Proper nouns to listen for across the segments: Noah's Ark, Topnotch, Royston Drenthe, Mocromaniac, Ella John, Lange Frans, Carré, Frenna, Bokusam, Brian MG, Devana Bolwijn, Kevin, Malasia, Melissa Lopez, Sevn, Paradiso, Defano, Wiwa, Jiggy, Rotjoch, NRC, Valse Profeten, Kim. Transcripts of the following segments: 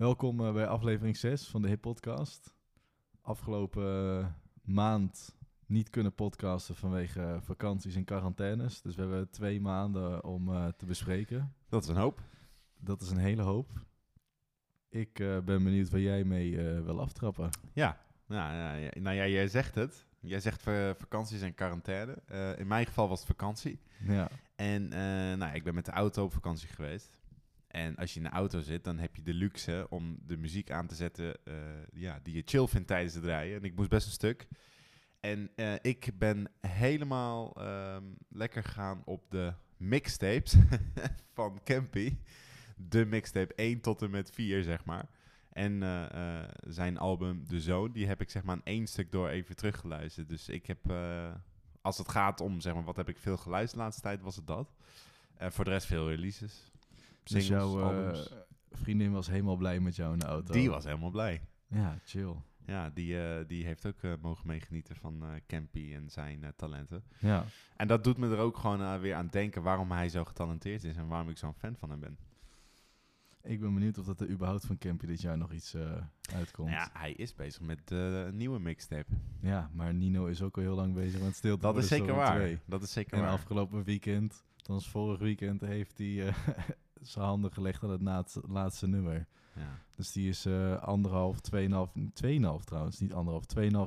Welkom bij aflevering 6 van de Hip Podcast. Afgelopen maand niet kunnen podcasten vanwege vakanties en quarantaines. Dus we hebben 2 maanden om te bespreken. Dat is een hoop. Dat is een hele hoop. Ik ben benieuwd waar jij mee wil aftrappen. Ja, jij zegt het. Jij zegt vakanties en quarantaine. In mijn geval was het vakantie. Ja. En ik ben met de auto op vakantie geweest. En als je in de auto zit, dan heb je de luxe om de muziek aan te zetten die je chill vindt tijdens het rijden. En ik moest best een stuk. En ik ben helemaal lekker gegaan op de mixtapes van Campy. De mixtape 1 tot en met 4, zeg maar. En zijn album De Zoon, die heb ik zeg maar in 1 stuk door even teruggeluisterd. Dus ik heb, als het gaat om zeg maar, wat heb ik veel geluisterd de laatste tijd, was het dat. Voor de rest veel releases. Singles, dus jouw vriendin was helemaal blij met jou in de auto? Die was helemaal blij. Ja, chill. Ja, die heeft ook mogen meegenieten van Campy en zijn talenten. Ja. En dat doet me er ook gewoon weer aan denken waarom hij zo getalenteerd is en waarom ik zo'n fan van hem ben. Ik ben benieuwd of dat er überhaupt van Campy dit jaar nog iets uitkomt. Ja, hij is bezig met een nieuwe mixtape. Ja, maar Nino is ook al heel lang bezig met Stilte. Dat is zeker waar. 2. Dat is zeker en waar. En afgelopen weekend, dan vorig weekend, heeft hij... zijn handen gelegd aan het laatste nummer. Ja. Dus die is 2,5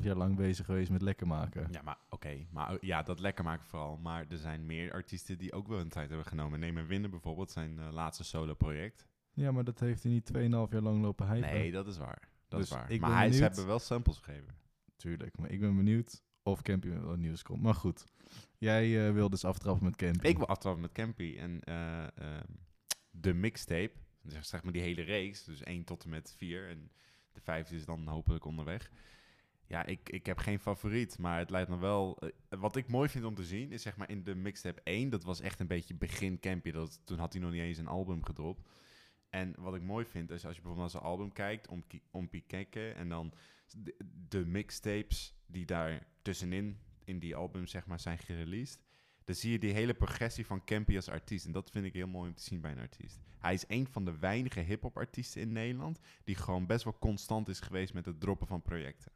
jaar lang bezig geweest met lekker maken. Ja, maar oké. Maar ja, dat lekker maken vooral. Maar er zijn meer artiesten die ook wel hun tijd hebben genomen. Neem en Winne bijvoorbeeld, zijn laatste solo-project. Ja, maar dat heeft hij niet 2,5 jaar lang lopen hypen. Nee, dat is waar. Maar hij hebben wel samples gegeven. Tuurlijk, maar ik ben benieuwd of Campy met wat nieuws komt. Maar goed, jij wil dus aftrappen met Campy. Ik wil aftrappen met Campy en... de mixtape, dus zeg maar die hele reeks, dus 1 tot en met 4 en de 5e is dan hopelijk onderweg. Ja, ik heb geen favoriet, maar het lijkt me wel... wat ik mooi vind om te zien is zeg maar in de mixtape 1, dat was echt een beetje begin Campy, toen had hij nog niet eens een album gedropt. En wat ik mooi vind is als je bijvoorbeeld naar zijn album kijkt, Ompie Kekken en dan de mixtapes die daar tussenin in die album zeg maar zijn gereleased. Dan zie je die hele progressie van Campy als artiest. En dat vind ik heel mooi om te zien bij een artiest. Hij is een van de weinige hip-hop artiesten in Nederland... die gewoon best wel constant is geweest met het droppen van projecten.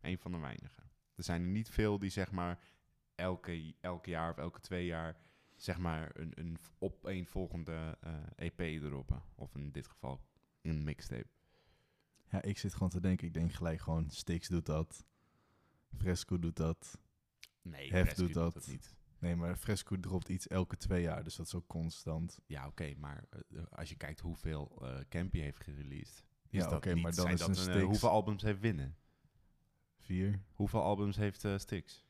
Eén van de weinigen. Er zijn er niet veel die zeg maar elke jaar of elke 2 jaar... zeg maar een opeenvolgende EP droppen. Of in dit geval een mixtape. Ja, ik zit gewoon te denken. Ik denk gelijk gewoon Stix doet dat. Fresku doet dat. Nee, Fresku doet dat niet. Nee, maar Fresku dropt iets elke 2 jaar, dus dat is ook constant. Ja, oké, maar als je kijkt hoeveel Campy heeft gereleased... Ja, maar dan is dat een hoeveel albums heeft Winne? 4. Hoeveel albums heeft Stix?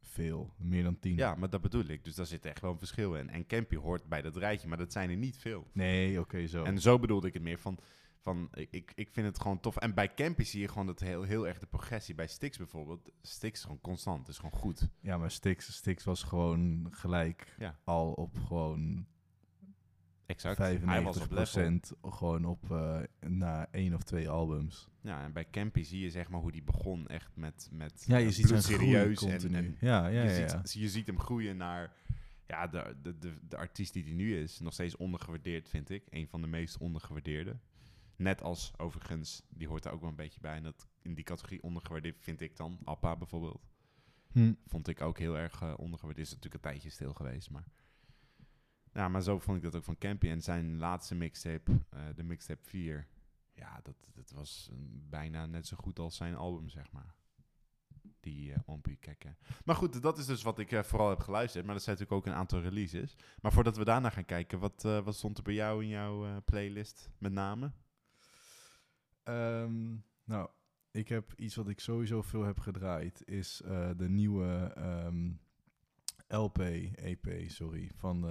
Veel, meer dan 10. Ja, maar dat bedoel ik. Dus daar zit echt wel een verschil in. En Campy hoort bij dat rijtje, maar dat zijn er niet veel. Nee, oké, zo. En zo bedoelde ik het meer van... Ik vind het gewoon tof. En bij Campy zie je gewoon dat heel erg de progressie. Bij Stix bijvoorbeeld. Stix is gewoon constant. Is gewoon goed. Ja, maar Stix was gewoon gelijk al op gewoon... Exact. 95% gewoon op na 1 of 2 albums. Ja, en bij Campy zie je zeg maar hoe die begon echt met ja, je ziet hem serieus continu. Je ziet hem groeien naar... Ja, de artiest die nu is. Nog steeds ondergewaardeerd, vind ik. Een van de meest ondergewaardeerde. Net als, overigens, die hoort daar ook wel een beetje bij. En dat in die categorie ondergewaardeerd vind ik dan. Appa bijvoorbeeld. Vond ik ook heel erg ondergewaardeerd. Is natuurlijk een tijdje stil geweest, maar... Ja, maar zo vond ik dat ook van Campy. En zijn laatste mixtape, de mixtape 4... Ja, dat was bijna net zo goed als zijn album, zeg maar. Die Ompie Kekken. Maar goed, dat is dus wat ik vooral heb geluisterd. Maar dat zijn natuurlijk ook een aantal releases. Maar voordat we daarna gaan kijken, wat stond er bij jou in jouw playlist met name? Ik heb iets wat ik sowieso veel heb gedraaid, is de nieuwe EP van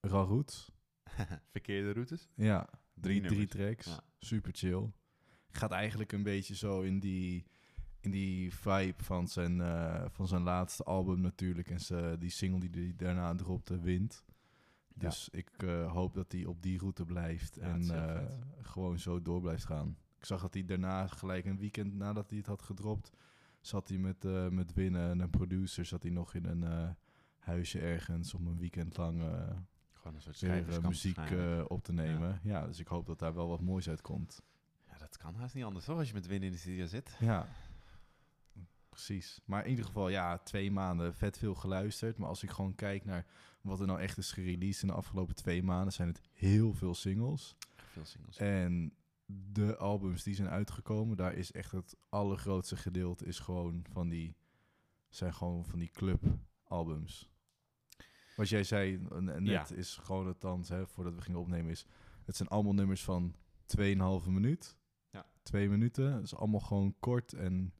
Rarout. Verkeerde routes? Ja, 3 tracks, ja. Super chill. Gaat eigenlijk een beetje zo in die vibe van zijn laatste album natuurlijk en die single die hij daarna dropte, Wind. Dus ja. Ik hoop dat hij op die route blijft en gewoon zo door blijft gaan. Ik zag dat hij daarna gelijk een weekend nadat hij het had gedropt, zat hij met Winne en een producer, zat hij nog in een huisje ergens om een weekend lang gewoon een soort schrijverskamp muziek op te nemen. Ja, dus ik hoop dat daar wel wat moois uit komt. Ja, dat kan haast niet anders hoor, als je met Winne in de studio zit. Ja, precies. Maar in ieder geval, ja, 2 maanden vet veel geluisterd. Maar als ik gewoon kijk naar wat er nou echt is gereleased in de afgelopen 2 maanden, zijn het heel veel singles. Veel singles. En de albums die zijn uitgekomen, daar is echt het allergrootste gedeelte is gewoon van die, zijn gewoon van die clubalbums. Wat jij zei net is gewoon althans, hè, voordat we gingen opnemen, is het zijn allemaal nummers van 2,5 minuut. Ja. 2 minuten. Het is allemaal gewoon kort. En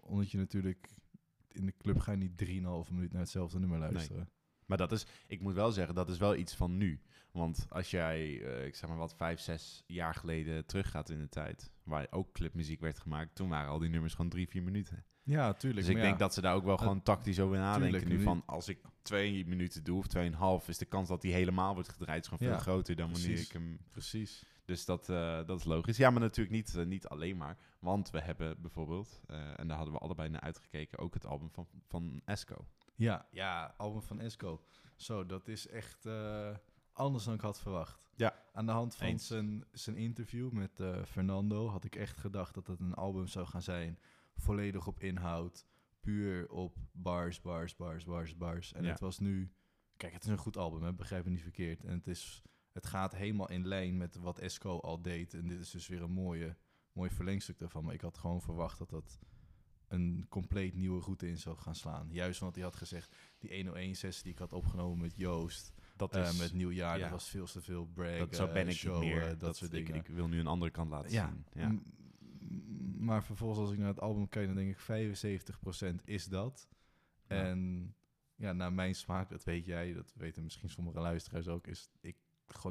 omdat je natuurlijk in de club ga je niet 3,5 minuut naar hetzelfde nummer luisteren. Nee. Maar dat is, ik moet wel zeggen, dat is wel iets van nu. Want als jij, ik zeg maar wat, 5, 6 jaar geleden teruggaat in de tijd, waar ook clipmuziek werd gemaakt, toen waren al die nummers gewoon 3, 4 minuten. Ja, tuurlijk. Dus ik denk dat ze daar ook wel gewoon tactisch over nadenken. Tuurlijk, nu van, als ik 2 minuten doe of 2,5, is de kans dat die helemaal wordt gedraaid is gewoon veel groter dan wanneer ik hem... Precies. Dus dat is logisch. Ja, maar natuurlijk niet alleen maar. Want we hebben bijvoorbeeld, en daar hadden we allebei naar uitgekeken, ook het album van Esco. Ja, album van Esco. Zo, dat is echt anders dan ik had verwacht. Ja. Aan de hand van zijn interview met Fernando had ik echt gedacht dat het een album zou gaan zijn. Volledig op inhoud, puur op bars. En het was nu... Kijk, het is een goed album, hè? Begrijp me niet verkeerd. En het gaat helemaal in lijn met wat Esco al deed. En dit is dus weer een mooi verlengstuk daarvan. Maar ik had gewoon verwacht dat dat een compleet nieuwe route in zou gaan slaan. Juist want hij had gezegd, die 101-sessie die ik had opgenomen met Joost, dat is, met Nieuwjaar, dat was veel te veel brag, zo ben ik show, niet meer. Dat soort dingen. Ik wil nu een andere kant laten zien. Ja. Maar vervolgens als ik naar het album kijk, dan denk ik 75% is dat. Ja. En ja, naar mijn smaak, dat weet jij, dat weten misschien sommige luisteraars ook,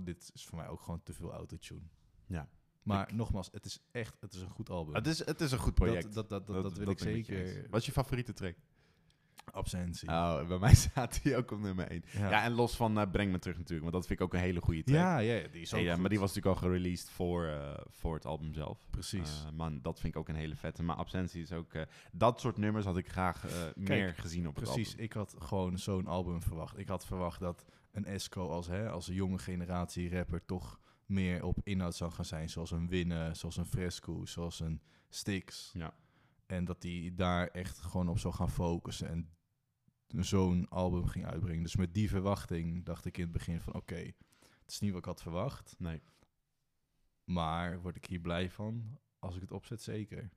dit is voor mij ook gewoon te veel autotune. Ja. Maar nogmaals, het is een goed album. Het is een goed project. Dat wil ik zeker. Wat is je favoriete track? Absentie. Oh, bij mij staat die ook op nummer 1. Ja, en los van Breng Me Terug natuurlijk, want dat vind ik ook een hele goede track. Ja, die is ook goed. Maar die was natuurlijk al gereleased voor het album zelf. Precies. Man, dat vind ik ook een hele vette. Maar Absentie is ook... dat soort nummers had ik graag meer gezien op het album. Precies, ik had gewoon zo'n album verwacht. Ik had verwacht dat een Esco als een jonge generatie rapper toch meer op inhoud zou gaan zijn, zoals een Winne, zoals een Fresku, zoals een Stix. Ja. En dat die daar echt gewoon op zou gaan focussen en zo'n album ging uitbrengen. Dus met die verwachting dacht ik in het begin van oké, het is niet wat ik had verwacht. Nee. Maar word ik hier blij van? Als ik het opzet, zeker.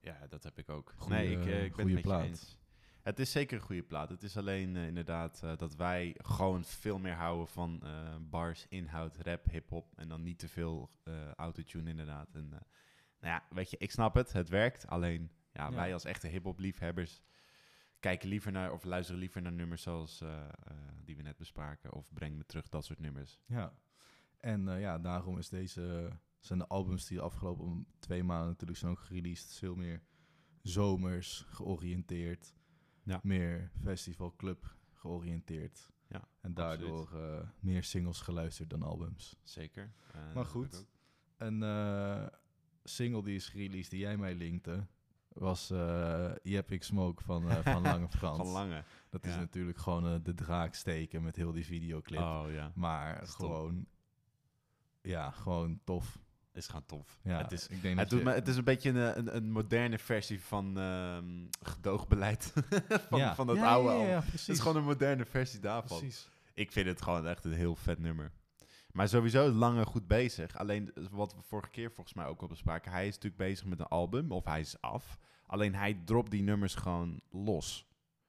Ja, dat heb ik ook. Ik ben het met je eens. Het is zeker een goede plaat. Het is alleen inderdaad dat wij gewoon veel meer houden van bars, inhoud, rap, hip-hop. En dan niet te veel autotune, inderdaad. En weet je, ik snap het. Het werkt. Alleen wij als echte hip-hop liefhebbers kijken liever naar of luisteren liever naar nummers zoals die we net bespraken. Of Breng Me Terug, dat soort nummers. Ja. En daarom is zijn de albums die de afgelopen 2 maanden natuurlijk zijn ook gereleased. Veel meer zomers georiënteerd. Ja. Meer festivalclub georiënteerd. Ja, en daardoor meer singles geluisterd dan albums. Zeker. Maar goed, een single die is gereleased, die jij mij linkte, was Yep, Ik Smoke van Lange Frans. Van Lange. Dat is natuurlijk gewoon de draak steken met heel die videoclip. Oh, ja. Maar gewoon tof. Is gewoon tof. Ja, het is een beetje een moderne versie van gedoogbeleid van dat oude album. Ja, het is gewoon een moderne versie daarvan. Precies. Ik vind het gewoon echt een heel vet nummer. Maar sowieso Lange goed bezig. Alleen wat we vorige keer volgens mij ook al bespraken, hij is natuurlijk bezig met een album, of hij is af. Alleen hij dropt die nummers gewoon los.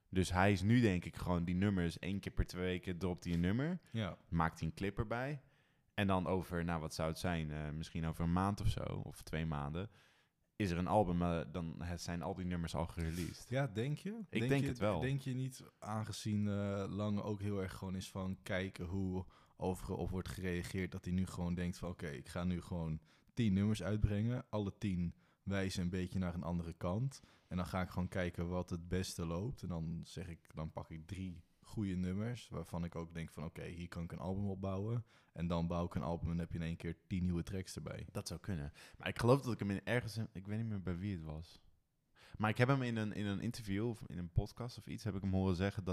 Dus hij is nu denk ik gewoon die nummers 1 keer per 2 weken dropt hij een nummer. Ja. Maakt hij een clip erbij. En dan over, wat zou het zijn? Misschien over een maand of zo, of 2 maanden, is er een album, maar dan zijn al die nummers al gereleased. Ja, denk je? Ik denk het wel. Denk je niet, aangezien Lange ook heel erg gewoon is van kijken hoe overal op wordt gereageerd, dat hij nu gewoon denkt van oké, ik ga nu gewoon 10 nummers uitbrengen. Alle 10 wijzen een beetje naar een andere kant. En dan ga ik gewoon kijken wat het beste loopt. En dan pak ik 3... goede nummers, waarvan ik ook denk van oké, hier kan ik een album opbouwen. En dan bouw ik een album en heb je in 1 keer 10 nieuwe tracks erbij. Dat zou kunnen. Maar ik geloof dat ik hem ik weet niet meer bij wie het was. Maar ik heb hem in een interview of in een podcast of iets, heb ik hem horen zeggen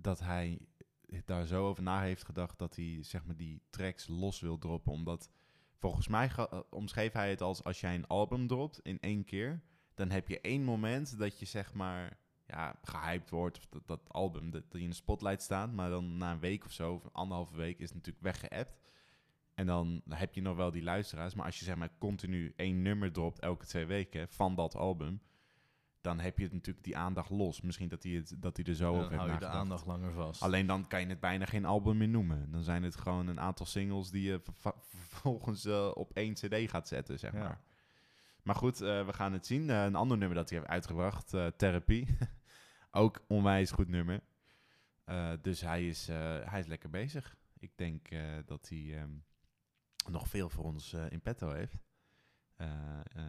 dat hij daar zo over na heeft gedacht dat hij zeg maar die tracks los wil droppen. Omdat volgens mij omschreef hij het als jij een album dropt in één keer, dan heb je één moment dat je zeg maar ja, gehyped wordt of dat album dat in de spotlight staat. Maar dan na een week of zo, of anderhalve week, is het natuurlijk weggeappt. En dan heb je nog wel die luisteraars. Maar als je zeg maar continu één nummer dropt elke 2 weken van dat album, dan heb je natuurlijk die aandacht los. Misschien dat hij er zo over heeft nagedacht. Dan hou je de aandacht langer vast. Alleen dan kan je het bijna geen album meer noemen. Dan zijn het gewoon een aantal singles die je vervolgens op 1 cd gaat zetten, zeg maar. Maar goed, we gaan het zien. Een ander nummer dat hij heeft uitgebracht, Therapie. Ook onwijs goed nummer. Dus hij is lekker bezig. Ik denk dat hij nog veel voor ons in petto heeft.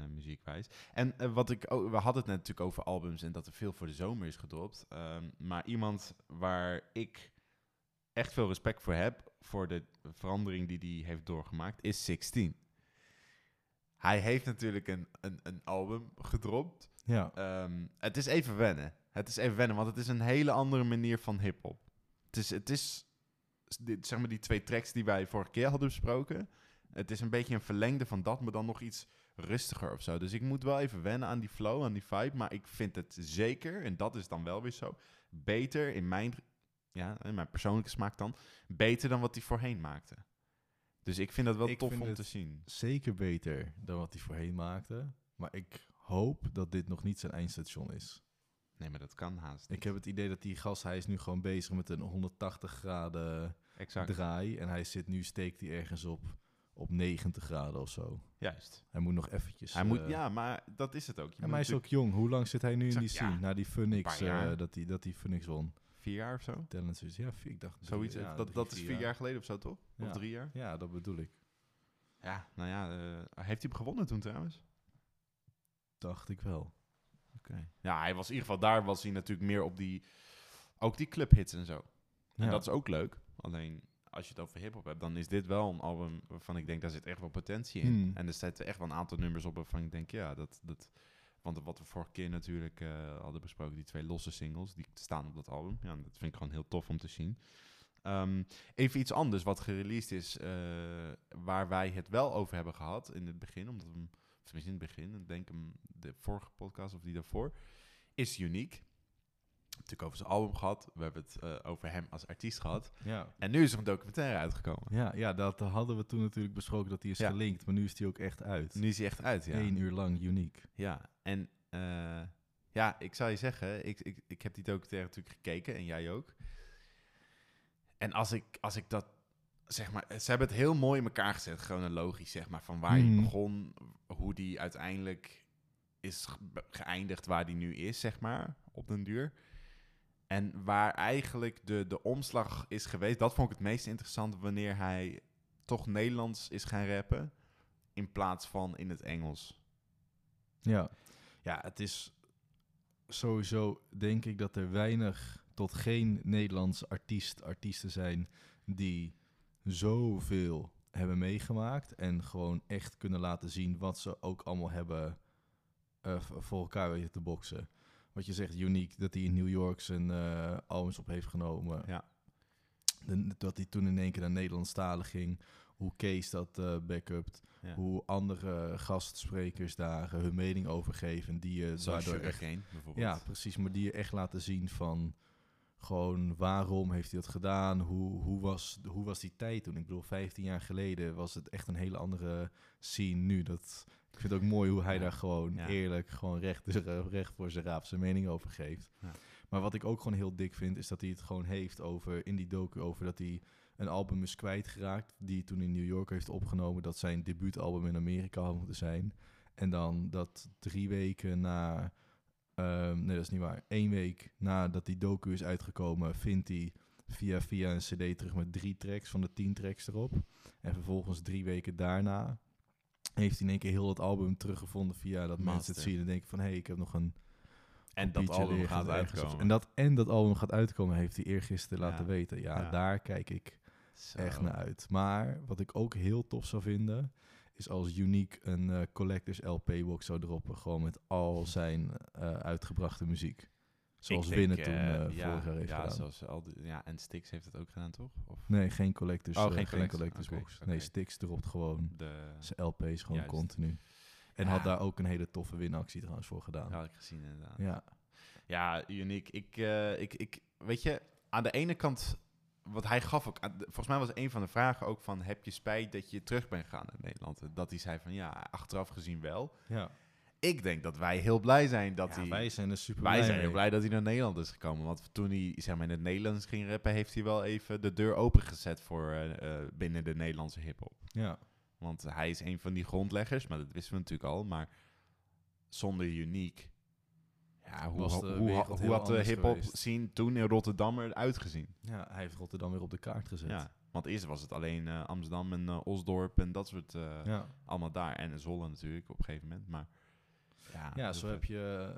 Muziekwijs. En we hadden het net natuurlijk over albums en dat er veel voor de zomer is gedropt. Maar iemand waar ik echt veel respect voor heb, voor de verandering die hij heeft doorgemaakt, is 16. Hij heeft natuurlijk een album gedropt. Ja. Het is even wennen. Want het is een hele andere manier van hiphop. Het is zeg maar die 2 tracks die wij vorige keer hadden besproken. Het is een beetje een verlengde van dat, maar dan nog iets rustiger of zo. Dus ik moet wel even wennen aan die flow, aan die vibe. Maar ik vind het zeker, en dat is dan wel weer zo, beter in mijn persoonlijke smaak dan, beter dan wat hij voorheen maakte. Dus ik vind dat wel tof om te zien. Zeker beter dan wat hij voorheen maakte. Maar ik hoop dat dit nog niet zijn eindstation is. Nee, maar dat kan haast niet. Ik heb het idee dat die gast, hij is nu gewoon bezig met een 180 graden draai. En hij zit nu, steekt hij ergens op 90 graden of zo. Juist. Hij moet nog eventjes. Hij moet, ja, maar dat is het ook. En hij is ook jong. Hoe lang zit hij nu in die scene? Ja, na die Phoenix, dat die Phoenix won. 4 jaar of zo? Talent is, ja, 4, ik dacht. Zoiets, ja, dat is 4 jaar geleden of zo, toch? Of ja. 3 jaar? Ja, dat bedoel ik. Ja, nou ja, heeft hij hem gewonnen toen trouwens? Dacht ik wel. Okay. Ja, hij was in ieder geval, daar was hij natuurlijk meer op die, ook die clubhits en zo. En ja, dat is ook leuk. Alleen, als je het over hiphop hebt, dan is dit wel een album waarvan ik denk, daar zit echt wel potentie in. En er zitten echt wel een aantal nummers op waarvan ik denk, ja, dat want wat we vorige keer natuurlijk hadden besproken, die 2 losse singles, die staan op dat album. Ja, dat vind ik gewoon heel tof om te zien. Even iets anders wat gereleased is, waar wij het wel over hebben gehad in het begin, omdat we, tenminste in het begin, ik denk de vorige podcast of die daarvoor, is Unique. Natuurlijk over zijn album gehad. We hebben het over hem als artiest gehad. Ja. En nu is er een documentaire uitgekomen. Ja, dat hadden we toen natuurlijk besproken dat hij is gelinkt. Maar nu is hij ook echt uit. Nu is hij echt uit, ja. 1 uur lang Unique. Ja, en ik zou je zeggen, ik heb die documentaire natuurlijk gekeken en jij ook. En als ik dat, zeg maar, ze hebben het heel mooi in elkaar gezet, chronologisch, zeg maar, van waar hij begon, hoe die uiteindelijk is geëindigd waar die nu is, zeg maar, op den duur. En waar eigenlijk de omslag is geweest, dat vond ik het meest interessant, wanneer hij toch Nederlands is gaan rappen in plaats van in het Engels. Ja, het is sowieso, denk ik, dat er weinig tot geen Nederlandse artiesten zijn die zoveel hebben meegemaakt en gewoon echt kunnen laten zien wat ze ook allemaal hebben voor elkaar weten te boksen. Wat je zegt, Unique, dat hij in New York zijn albums op heeft genomen. Ja. Dat hij toen in één keer naar Nederlandstalig ging. Hoe Kees dat backupt. Ja. Hoe andere gastsprekers daar hun mening over geven. Die je daardoor echt, bijvoorbeeld. Ja, precies. Maar die je echt laten zien van, gewoon waarom heeft hij dat gedaan? Hoe was die tijd toen? Ik bedoel, 15 jaar geleden was het echt een hele andere scene nu. Ik vind het ook mooi hoe hij daar gewoon eerlijk, gewoon recht voor zijn raap zijn mening over geeft. Ja. Maar wat ik ook gewoon heel dik vind, is dat hij het gewoon heeft over, in die docu, over dat hij een album is kwijtgeraakt, die hij toen in New York heeft opgenomen, dat zijn debuutalbum in Amerika had moeten zijn. En dan dat 3 weken na, nee, dat is niet waar, 1 week nadat die docu is uitgekomen, vindt hij via een cd terug met 3 tracks van de 10 tracks erop. En vervolgens 3 weken daarna heeft hij in één keer heel dat album teruggevonden via dat mensen het zien en denken van, hé, ik heb nog een, en dat album gaat uitkomen. En dat album gaat uitkomen, heeft hij eergisteren laten weten. Ja, daar kijk ik echt naar uit. Maar wat ik ook heel tof zou vinden, is als Unique een collectors LP-box zou droppen, gewoon met al zijn uitgebrachte muziek. Zoals Winne toen vorig jaar heeft gedaan. Zoals en Stix heeft het ook gedaan, toch? Of? Nee, geen collectors. Oh, geen collectors box. Okay. Nee, Stix dropt gewoon zijn LP's gewoon continu. En had daar ook een hele toffe winactie trouwens voor gedaan. Had ik gezien inderdaad. Ja, Unique. Ik weet je, aan de ene kant, wat hij gaf ook, volgens mij was een van de vragen ook van, heb je spijt dat je terug bent gegaan naar Nederland? Dat hij zei van, ja, achteraf gezien wel. Ja. Ik denk dat wij heel blij zijn dat hij... Wij zijn er super blij. Wij zijn heel blij dat hij naar Nederland is gekomen. Want toen hij, zeg maar, in het Nederlands ging rappen, heeft hij wel even de deur opengezet voor binnen de Nederlandse hiphop. Ja. Want hij is een van die grondleggers, maar dat wisten we natuurlijk al. Maar zonder Unique... Ja, hoe had de hip-hop scene toen in Rotterdam eruit gezien? Ja, hij heeft Rotterdam weer op de kaart gezet. Ja, want eerst was het alleen Amsterdam en Osdorp en dat soort... Allemaal daar. En Zwolle natuurlijk op een gegeven moment. Maar, ja zo heb je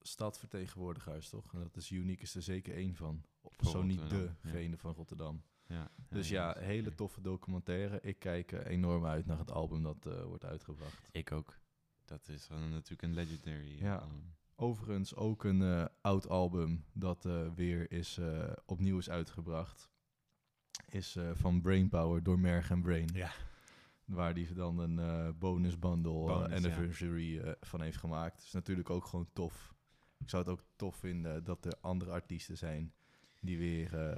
stadvertegenwoordigers, toch? En dat is Unique, is er zeker één van. Zo niet degene van Rotterdam. Ja, dus hele toffe documentaire. Ik kijk enorm uit naar het album dat wordt uitgebracht. Ik ook. Dat is natuurlijk een legendary album. Overigens ook een oud album dat weer is opnieuw is uitgebracht. Is van Brainpower door Merg en Brain. Ja. Waar die dan een bonus bundle anniversary van heeft gemaakt. Dus natuurlijk ook gewoon tof. Ik zou het ook tof vinden dat er andere artiesten zijn die weer...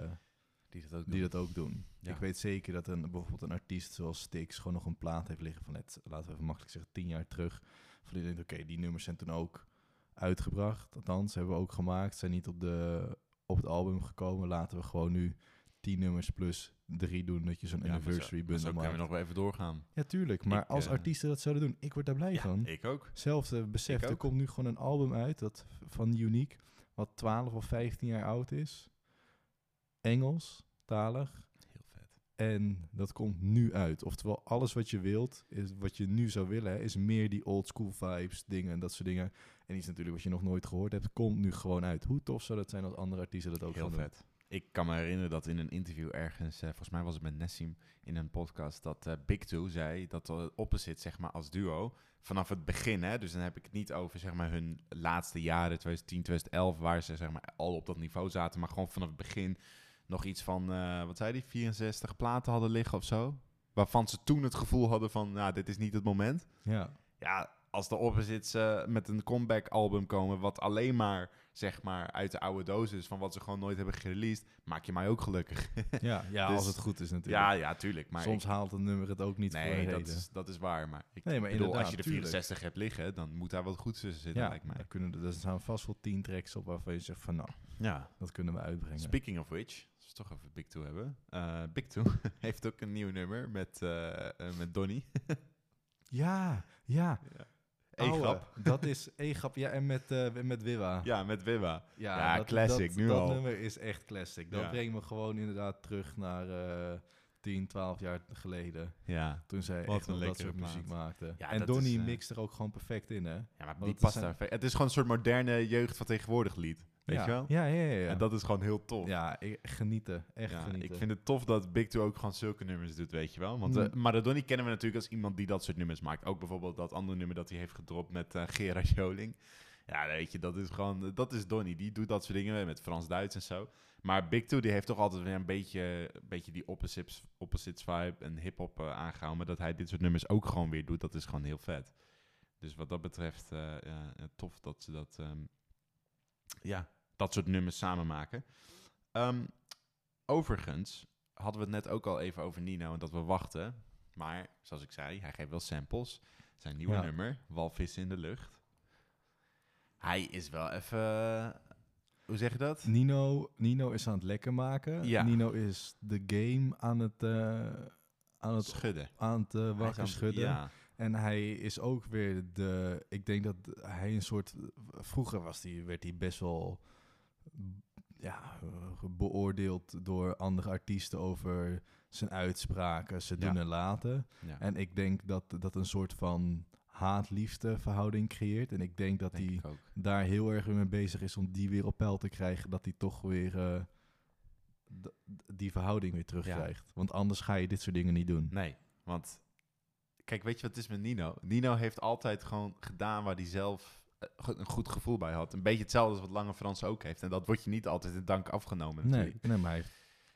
Die dat ook doen. Ja. Ik weet zeker dat bijvoorbeeld een artiest zoals Stix gewoon nog een plaat heeft liggen van net, laten we even makkelijk zeggen, 10 jaar terug. Van die denkt, oké, die nummers zijn toen ook uitgebracht. Althans, hebben we ook gemaakt. Zijn niet op het album gekomen. Laten we gewoon nu 10 nummers plus 3 doen. Dat je zo'n anniversary bundle maakt. Zo kunnen we nog wel even doorgaan. Ja, tuurlijk. Maar als artiesten dat zouden doen, ik word daar blij van. Ik ook. Zelfde besef. Er komt nu gewoon een album uit dat van Unique, wat 12 of 15 jaar oud is. Engels, talig. Heel vet. En dat komt nu uit. Oftewel, alles wat je wilt, wat je nu zou willen, is meer die old school vibes, dingen en dat soort dingen. En iets natuurlijk wat je nog nooit gehoord hebt, komt nu gewoon uit. Hoe tof zou dat zijn als andere artiesten dat ook gaan doen? Heel vet. Ik kan me herinneren dat in een interview ergens, volgens mij was het met Nessim in een podcast, dat Big2 zei dat Opposite, zeg maar, als duo, vanaf het begin, hè, dus dan heb ik het niet over, zeg maar, hun laatste jaren, 2010, 2011, waar ze, zeg maar, al op dat niveau zaten, maar gewoon vanaf het begin nog iets van, 64 platen hadden liggen of zo. Waarvan ze toen het gevoel hadden van, nou, dit is niet het moment. Ja, als de Opposites met een comeback album komen, wat alleen maar, zeg maar, uit de oude doos is van wat ze gewoon nooit hebben gereleased, maak je mij ook gelukkig. Ja dus, als het goed is natuurlijk. Ja, tuurlijk. Maar soms haalt een nummer het ook niet voor de reden. Dat is waar. Maar maar bedoel, als je de 64 hebt liggen, dan moet daar wat goeds tussen zitten, lijkt mij. Er staan vast wel 10 tracks op waarvan je zegt van, nou, dat kunnen we uitbrengen. Speaking of which, als we toch even Big2 hebben. Big2 heeft ook een nieuw nummer met Donny. Ja. E-grap. Dat is E-grap, en met Wiwa. Ja, met Wiwa. Ja, classic nu al. Dat nummer is echt classic. Dat brengt me gewoon inderdaad terug naar 10, 12 jaar geleden. Ja. Toen zij echt dat soort muziek maakte. Ja, en Donny mixt er ook gewoon perfect in, hè? Ja, maar die past daar. Het is gewoon een soort moderne jeugd van tegenwoordig lied. Weet je wel? Ja. En dat is gewoon heel tof. Ja, genieten. Echt genieten. Ik vind het tof dat Big2 ook gewoon zulke nummers doet, weet je wel. Want Maradoni kennen we natuurlijk als iemand die dat soort nummers maakt. Ook bijvoorbeeld dat andere nummer dat hij heeft gedropt met Gerard Joling. Ja, weet je, dat is gewoon... Dat is Donny. Die doet dat soort dingen met Frans-Duits en zo. Maar Big2 die heeft toch altijd weer een beetje die opposites vibe en hiphop aangehouden. Maar dat hij dit soort nummers ook gewoon weer doet, dat is gewoon heel vet. Dus wat dat betreft, tof dat ze dat... dat soort nummers samen maken. Overigens hadden we het net ook al even over Nino en dat we wachten. Maar zoals ik zei, hij geeft wel samples. Zijn nieuwe nummer, Walvissen in de lucht. Hij is wel even... Hoe zeg je dat? Nino is aan het lekker maken. Ja. Nino is de game aan het schudden. Aan het wakker schudden. Ja. En hij is ook weer ik denk dat hij een soort... Vroeger werd hij best wel beoordeeld door andere artiesten over zijn uitspraken, zijn doen en laten. Ja. En ik denk dat dat een soort van haat-liefde verhouding creëert. En ik denk dat hij daar heel erg mee bezig is om die weer op peil te krijgen. Dat hij toch weer die verhouding weer terugkrijgt. Ja. Want anders ga je dit soort dingen niet doen. Nee, want... Kijk, weet je wat het is met Nino? Nino heeft altijd gewoon gedaan waar hij zelf een goed gevoel bij had. Een beetje hetzelfde als wat Lange Frans ook heeft. En dat wordt je niet altijd in dank afgenomen natuurlijk. Nee, maar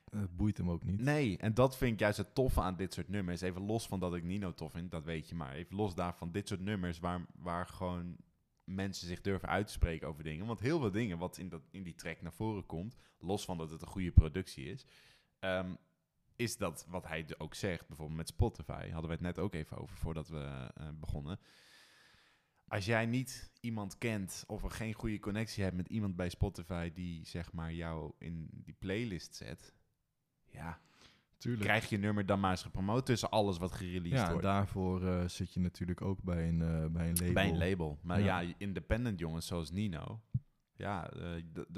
het boeit hem ook niet. Nee, en dat vind ik juist het toffe aan dit soort nummers. Even los van dat ik Nino tof vind, dat weet je maar. Even los daarvan, dit soort nummers waar gewoon mensen zich durven uit te spreken over dingen. Want heel veel dingen wat in die track naar voren komt, los van dat het een goede productie is, is dat wat hij ook zegt, bijvoorbeeld met Spotify. Hadden we het net ook even over voordat we begonnen. Als jij niet iemand kent of er geen goede connectie hebt met iemand bij Spotify die zeg maar jou in die playlist zet, ja, tuurlijk, krijg je nummer dan maar eens gepromoot tussen alles wat gereleased wordt. Ja, daarvoor zit je natuurlijk ook bij een label. Bij een label. Maar ja independent jongens zoals Nino, ja,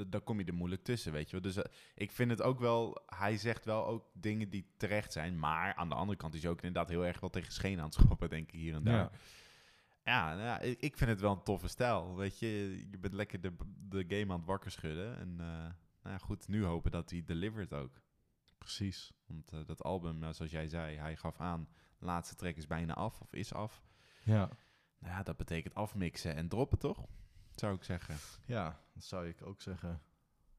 daar kom je er moeilijk tussen, weet je wel. Dus ik vind het ook wel, hij zegt wel ook dingen die terecht zijn, maar aan de andere kant is hij ook inderdaad heel erg wel tegen scheen aan het schoppen, denk ik, hier en daar. Ja. Ja, nou, ik vind het wel een toffe stijl, weet je. Je bent lekker de game aan het wakker schudden. En nou goed, nu hopen dat hij delivered ook. Precies. Want dat album, zoals jij zei, hij gaf aan... laatste track is bijna af, of is af. Ja. Nou ja, dat betekent afmixen en droppen, toch? Zou ik zeggen. Ja, dat zou ik ook zeggen.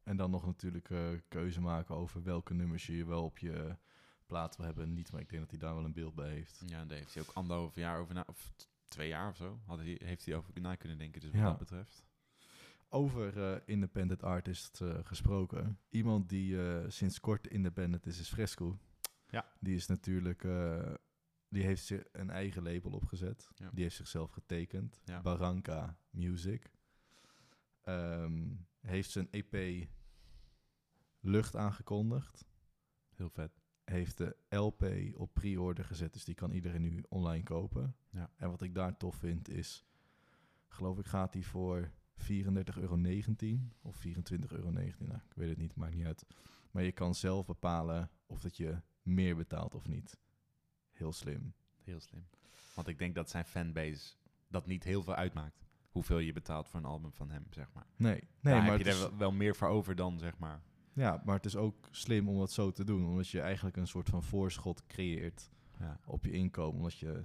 En dan nog natuurlijk keuze maken over welke nummers je wel op je... plaat wil hebben en niet, maar ik denk dat hij daar wel een beeld bij heeft. Ja, daar heeft hij ook 1,5 jaar over na... of 2 jaar of zo, heeft hij over na kunnen denken, dus wat dat betreft. Over independent artist gesproken. Iemand die sinds kort independent is Fresku. Ja. Die is natuurlijk... die heeft een eigen label opgezet. Ja. Die heeft zichzelf getekend. Ja. Barranca Music. Heeft zijn EP Lucht aangekondigd. Heel vet. Heeft de LP op pre-order gezet, dus die kan iedereen nu online kopen. Ja. En wat ik daar tof vind is, geloof ik gaat die voor €34,19 of €24,19. Nou, ik weet het niet, maakt niet uit. Maar je kan zelf bepalen of dat je meer betaalt of niet. Heel slim. Heel slim. Want ik denk dat zijn fanbase dat niet heel veel uitmaakt. Hoeveel je betaalt voor een album van hem, zeg maar. Nee, maar heb je er wel meer voor over dan, zeg maar. Ja, maar het is ook slim om dat zo te doen. Omdat je eigenlijk een soort van voorschot creëert op je inkomen. Omdat je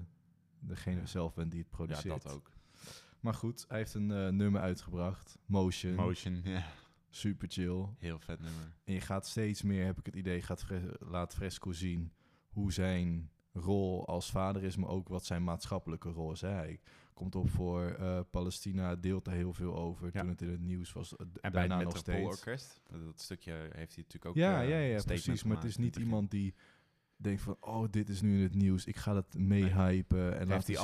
degene zelf bent die het produceert. Ja, dat ook. Maar goed, hij heeft een nummer uitgebracht. Motion, ja. Super chill. Heel vet nummer. En je gaat steeds meer, heb ik het idee, laat Fresku zien hoe zijn rol als vader is. Maar ook wat zijn maatschappelijke rol is. Hij komt op voor Palestina, deelt er heel veel over. Ja. Toen het in het nieuws was. En bij het Metropoolorkest, dat stukje heeft hij natuurlijk ook. Ja, precies. Maar het is niet iemand die denkt van, oh, dit is nu in het nieuws. Ik ga dat meehypen en laat zien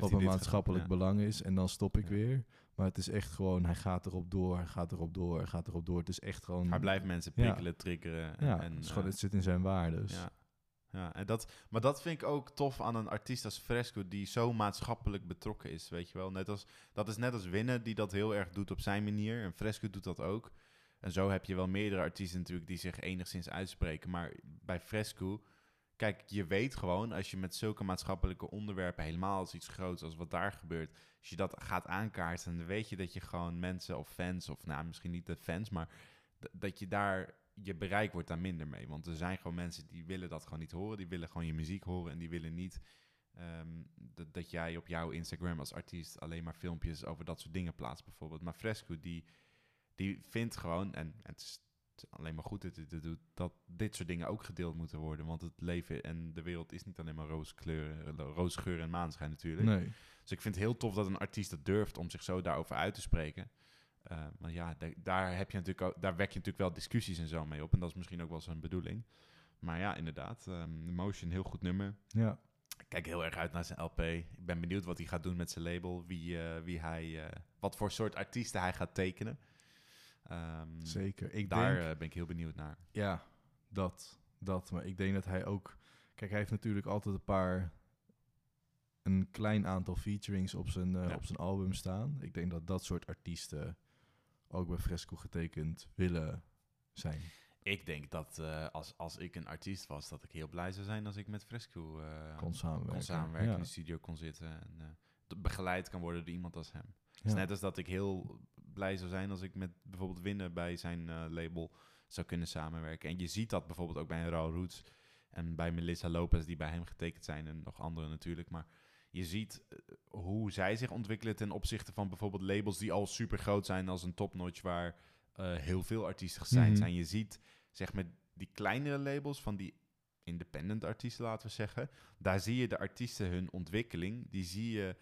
wat een maatschappelijk belang is. En dan stop ik weer. Maar het is echt gewoon, hij gaat erop door, hij gaat erop door, hij gaat erop door. Het is echt gewoon... Hij blijft mensen prikkelen, triggeren. Ja, en, dus het zit in zijn waardes. Ja, en dat vind ik ook tof aan een artiest als Fresku, die zo maatschappelijk betrokken is, weet je wel. Dat is net als Winne, die dat heel erg doet op zijn manier. En Fresku doet dat ook. En zo heb je wel meerdere artiesten natuurlijk die zich enigszins uitspreken. Maar bij Fresku, kijk, je weet gewoon, als je met zulke maatschappelijke onderwerpen, helemaal als iets groots als wat daar gebeurt, als je dat gaat aankaarten, dan weet je dat je gewoon mensen of fans, of nou, misschien niet de fans, maar dat je daar... Je bereik wordt daar minder mee. Want er zijn gewoon mensen die willen dat gewoon niet horen. Die willen gewoon je muziek horen. En die willen niet dat jij op jouw Instagram als artiest alleen maar filmpjes over dat soort dingen plaatst bijvoorbeeld. Maar Fresku die vindt gewoon, en het is alleen maar goed dat hij dit doet, dat dit soort dingen ook gedeeld moeten worden. Want het leven en de wereld is niet alleen maar roosgeur en maanschijn natuurlijk. Nee. Dus ik vind het heel tof dat een artiest dat durft om zich zo daarover uit te spreken. Maar ja, daar wek je natuurlijk wel discussies en zo mee op. En dat is misschien ook wel zijn bedoeling. Maar ja, inderdaad. Motion, heel goed nummer. Ja. Ik kijk heel erg uit naar zijn LP. Ik ben benieuwd wat hij gaat doen met zijn label. Wat voor soort artiesten hij gaat tekenen. Zeker. Ben ik heel benieuwd naar. Ja, dat. Maar ik denk dat hij ook... Kijk, hij heeft natuurlijk altijd een klein aantal featurings op zijn album staan. Ik denk dat dat soort artiesten ook bij Fresku getekend willen zijn. Ik denk dat als ik een artiest was, dat ik heel blij zou zijn als ik met Fresku kon samenwerken in de studio kon zitten en begeleid kan worden door iemand als hem. Ja. Dus net als dat ik heel blij zou zijn als ik met bijvoorbeeld Winne bij zijn label zou kunnen samenwerken. En je ziet dat bijvoorbeeld ook bij een Rarout en bij Melissa Lopez die bij hem getekend zijn en nog anderen natuurlijk. Maar je ziet hoe zij zich ontwikkelen ten opzichte van bijvoorbeeld labels die al super groot zijn als een Topnotch, waar heel veel artiesten gesigned zijn. Je ziet, zeg maar, die kleinere labels van die independent artiesten, laten we zeggen. Daar zie je de artiesten hun ontwikkeling. Die zie je,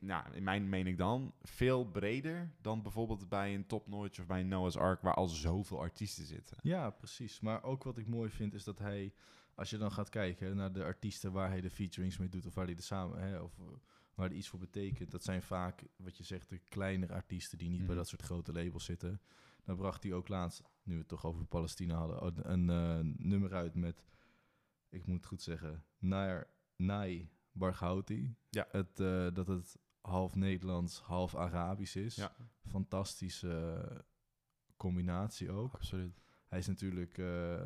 nou, in mijn mening dan, veel breder dan bijvoorbeeld bij een Topnotch of bij een Noah's Ark, waar al zoveel artiesten zitten. Ja, precies. Maar ook wat ik mooi vind is dat hij, als je dan gaat kijken naar de artiesten waar hij de featurings mee doet, of waar hij er samen, hè, of waar hij iets voor betekent, dat zijn vaak, wat je zegt, de kleinere artiesten die niet bij dat soort grote labels zitten. Dan bracht hij ook laatst, nu we het toch over Palestina hadden, een nummer uit met, ik moet het goed zeggen, Naai Barghouti. Ja. Dat het half Nederlands, half Arabisch is. Ja. Fantastische combinatie ook. Absoluut. Hij is natuurlijk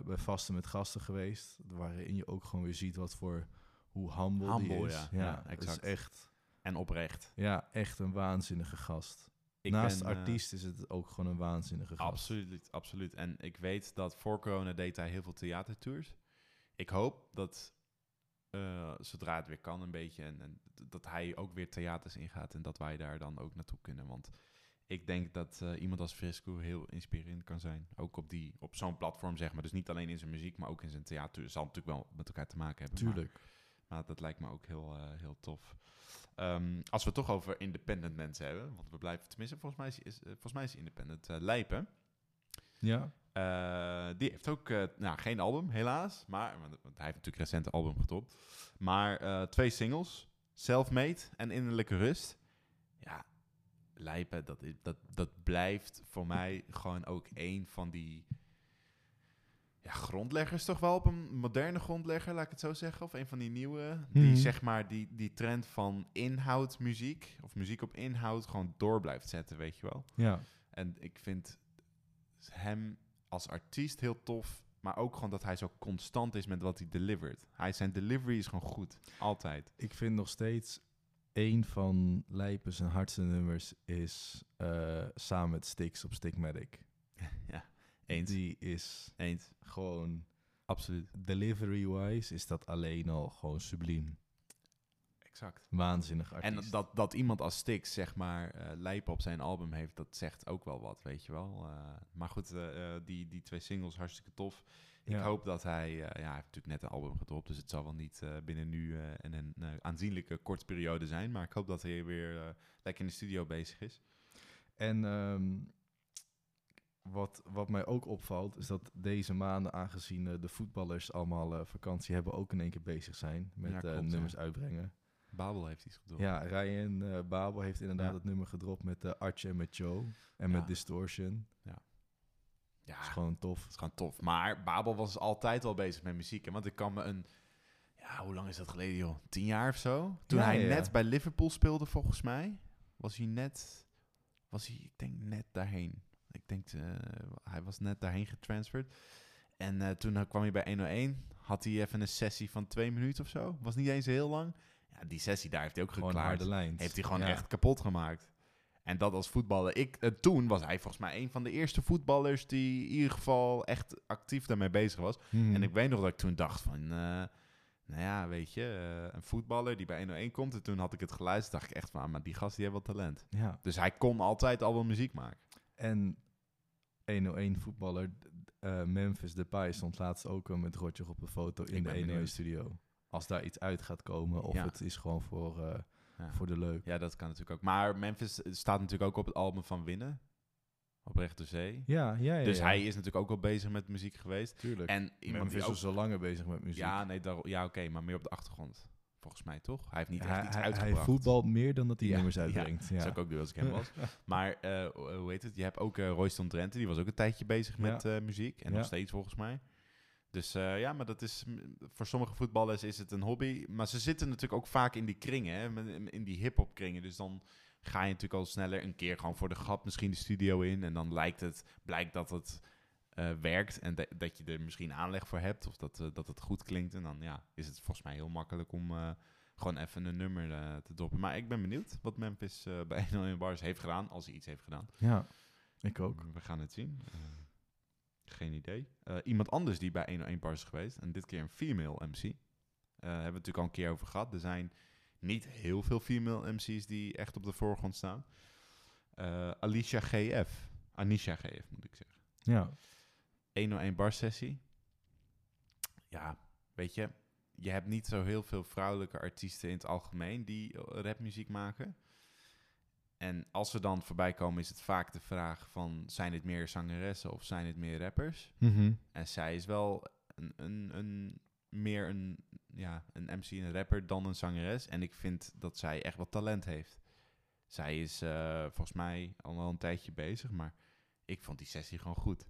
bij Vasten met Gasten geweest, waarin je ook gewoon weer ziet wat voor, hoe humble die is. Ja, exact. Is echt, en oprecht. Ja, echt een waanzinnige gast. Naast artiest is het ook gewoon een waanzinnige gast. Absoluut, absoluut. En ik weet dat voor corona deed hij heel veel theatertours. Ik hoop dat zodra het weer kan een beetje, en dat hij ook weer theaters ingaat en dat wij daar dan ook naartoe kunnen. Want ik denk dat iemand als Fresku heel inspirerend kan zijn. Ook op zo'n platform, zeg maar. Dus niet alleen in zijn muziek, maar ook in zijn theater. Dat zal natuurlijk wel met elkaar te maken hebben. Tuurlijk. Maar dat lijkt me ook heel tof. Als we het toch over independent mensen hebben, want we blijven, tenminste, volgens mij is independent Lijpen. Ja. Die heeft ook geen album, helaas. Want hij heeft natuurlijk recent een album gedropt. Maar 2 singles, Selfmade en Innerlijke Rust. Ja, Lijpen, dat blijft voor mij gewoon ook een van die, ja, grondleggers toch wel, op een moderne grondlegger, laat ik het zo zeggen. Of een van die nieuwe, die zeg maar die trend van inhoud muziek, of muziek op inhoud, gewoon door blijft zetten, weet je wel. Ja. En ik vind hem als artiest heel tof, maar ook gewoon dat hij zo constant is met wat hij delivert. Zijn delivery is gewoon goed, altijd. Ik vind nog steeds, een van Lijpen zijn hardste nummers is samen met Stix op Stigmatic. Ja, eens. Die is eens gewoon, absoluut. Delivery-wise is dat alleen al gewoon subliem. Exact. Waanzinnig artiest. En dat iemand als Stix, zeg maar, Lijpen op zijn album heeft, dat zegt ook wel wat, weet je wel. Maar goed, die 2 singles, hartstikke tof. Ik hoop dat hij, hij heeft natuurlijk net een album gedropt, dus het zal wel niet binnen nu en een aanzienlijke korte periode zijn. Maar ik hoop dat hij weer lekker in de studio bezig is. En wat mij ook opvalt, is dat deze maanden, aangezien de voetballers allemaal vakantie hebben, ook in één keer bezig zijn met nummers uitbrengen. Babel heeft iets gedropt. Ja, Ryan Babel heeft inderdaad het nummer gedropt met Adje en met Joe en met Distortion. Ja. Ja, het is gewoon tof. Het is gewoon tof. Maar Babel was altijd al bezig met muziek. Hè? Want ik kan me hoe lang is dat geleden, joh? 10 jaar of zo? Toen hij net bij Liverpool speelde, volgens mij, was hij ik denk net daarheen. Ik denk, hij was net daarheen getransferd. En toen kwam hij bij 101. Had hij even een sessie van 2 minuten of zo. Was niet eens heel lang. Ja, die sessie daar heeft hij ook geklaard. Heeft hij gewoon echt kapot gemaakt. En dat als voetballer. Toen was hij volgens mij een van de eerste voetballers die in ieder geval echt actief daarmee bezig was. En ik weet nog dat ik toen dacht van, weet je, een voetballer die bij 101 komt. En toen had ik het geluisterd, dacht ik echt van, maar die gast die heeft wel talent. Ja. Dus hij kon altijd al wel muziek maken. En 101 voetballer Memphis Depay stond laatst ook met Roger op een foto in de 101 studio. Als daar iets uit gaat komen of het is gewoon voor de leuk. Ja, dat kan natuurlijk ook. Maar Memphis staat natuurlijk ook op het album van Winne. Op Rechter Zee. Ja. Dus hij is natuurlijk ook al bezig met muziek geweest. Tuurlijk. En Memphis is ook al langer bezig met muziek. Ja, nee, oké, maar meer op de achtergrond. Volgens mij toch? Hij heeft niet echt iets uitgebracht. Hij voetbalt meer dan dat hij nummers uitbrengt. Ja. Dat zou ik ook doen als ik hem was. Maar hoe heet het? Je hebt ook Royston Drenthe. Die was ook een tijdje bezig met muziek. En nog steeds volgens mij. Dus maar dat is, voor sommige voetballers is het een hobby. Maar ze zitten natuurlijk ook vaak in die kringen, hè? In die hip-hop kringen. Dus dan ga je natuurlijk al sneller een keer gewoon voor de grap misschien de studio in. En dan blijkt dat het werkt en dat je er misschien aanleg voor hebt. Of dat het goed klinkt. En dan is het volgens mij heel makkelijk om gewoon even een nummer te droppen. Maar ik ben benieuwd wat Memphis bij 101 Bars heeft gedaan. Als hij iets heeft gedaan. Ja, ik ook. We gaan het zien. Geen idee. Iemand anders die bij 101 Bars is geweest, en dit keer een female MC. Hebben we het natuurlijk al een keer over gehad. Er zijn niet heel veel female MC's die echt op de voorgrond staan. Anisha GF moet ik zeggen. Ja. 101 bar sessie. Ja, weet je, je hebt niet zo heel veel vrouwelijke artiesten in het algemeen die rapmuziek maken. En als ze dan voorbij komen, is het vaak de vraag van... zijn dit meer zangeressen of zijn dit meer rappers? Mm-hmm. En zij is wel meer een MC en een rapper dan een zangeres. En ik vind dat zij echt wat talent heeft. Zij is volgens mij al wel een tijdje bezig, maar ik vond die sessie gewoon goed.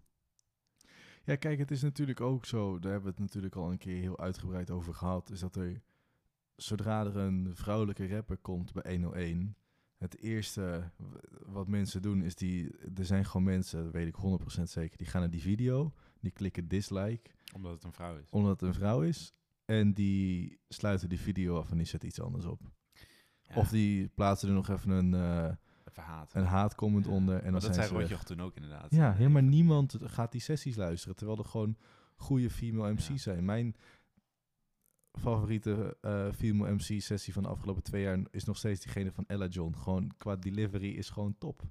Ja, kijk, het is natuurlijk ook zo... daar hebben we het natuurlijk al een keer heel uitgebreid over gehad... is dat er, zodra er een vrouwelijke rapper komt bij 101... het eerste wat mensen doen is er zijn gewoon mensen, dat weet ik 100% zeker, die gaan naar die video, die klikken dislike. Omdat het een vrouw is. En die sluiten die video af en die zetten iets anders op. Ja. Of die plaatsen er nog even een haatcomment onder. En dan dat zijn Roodje toen ook inderdaad. Ja, helemaal niemand gaat die sessies luisteren, terwijl er gewoon goede female MC's zijn. Mijn favoriete female MC sessie van de afgelopen 2 jaar is nog steeds diegene van Ella John. Gewoon qua delivery is gewoon top.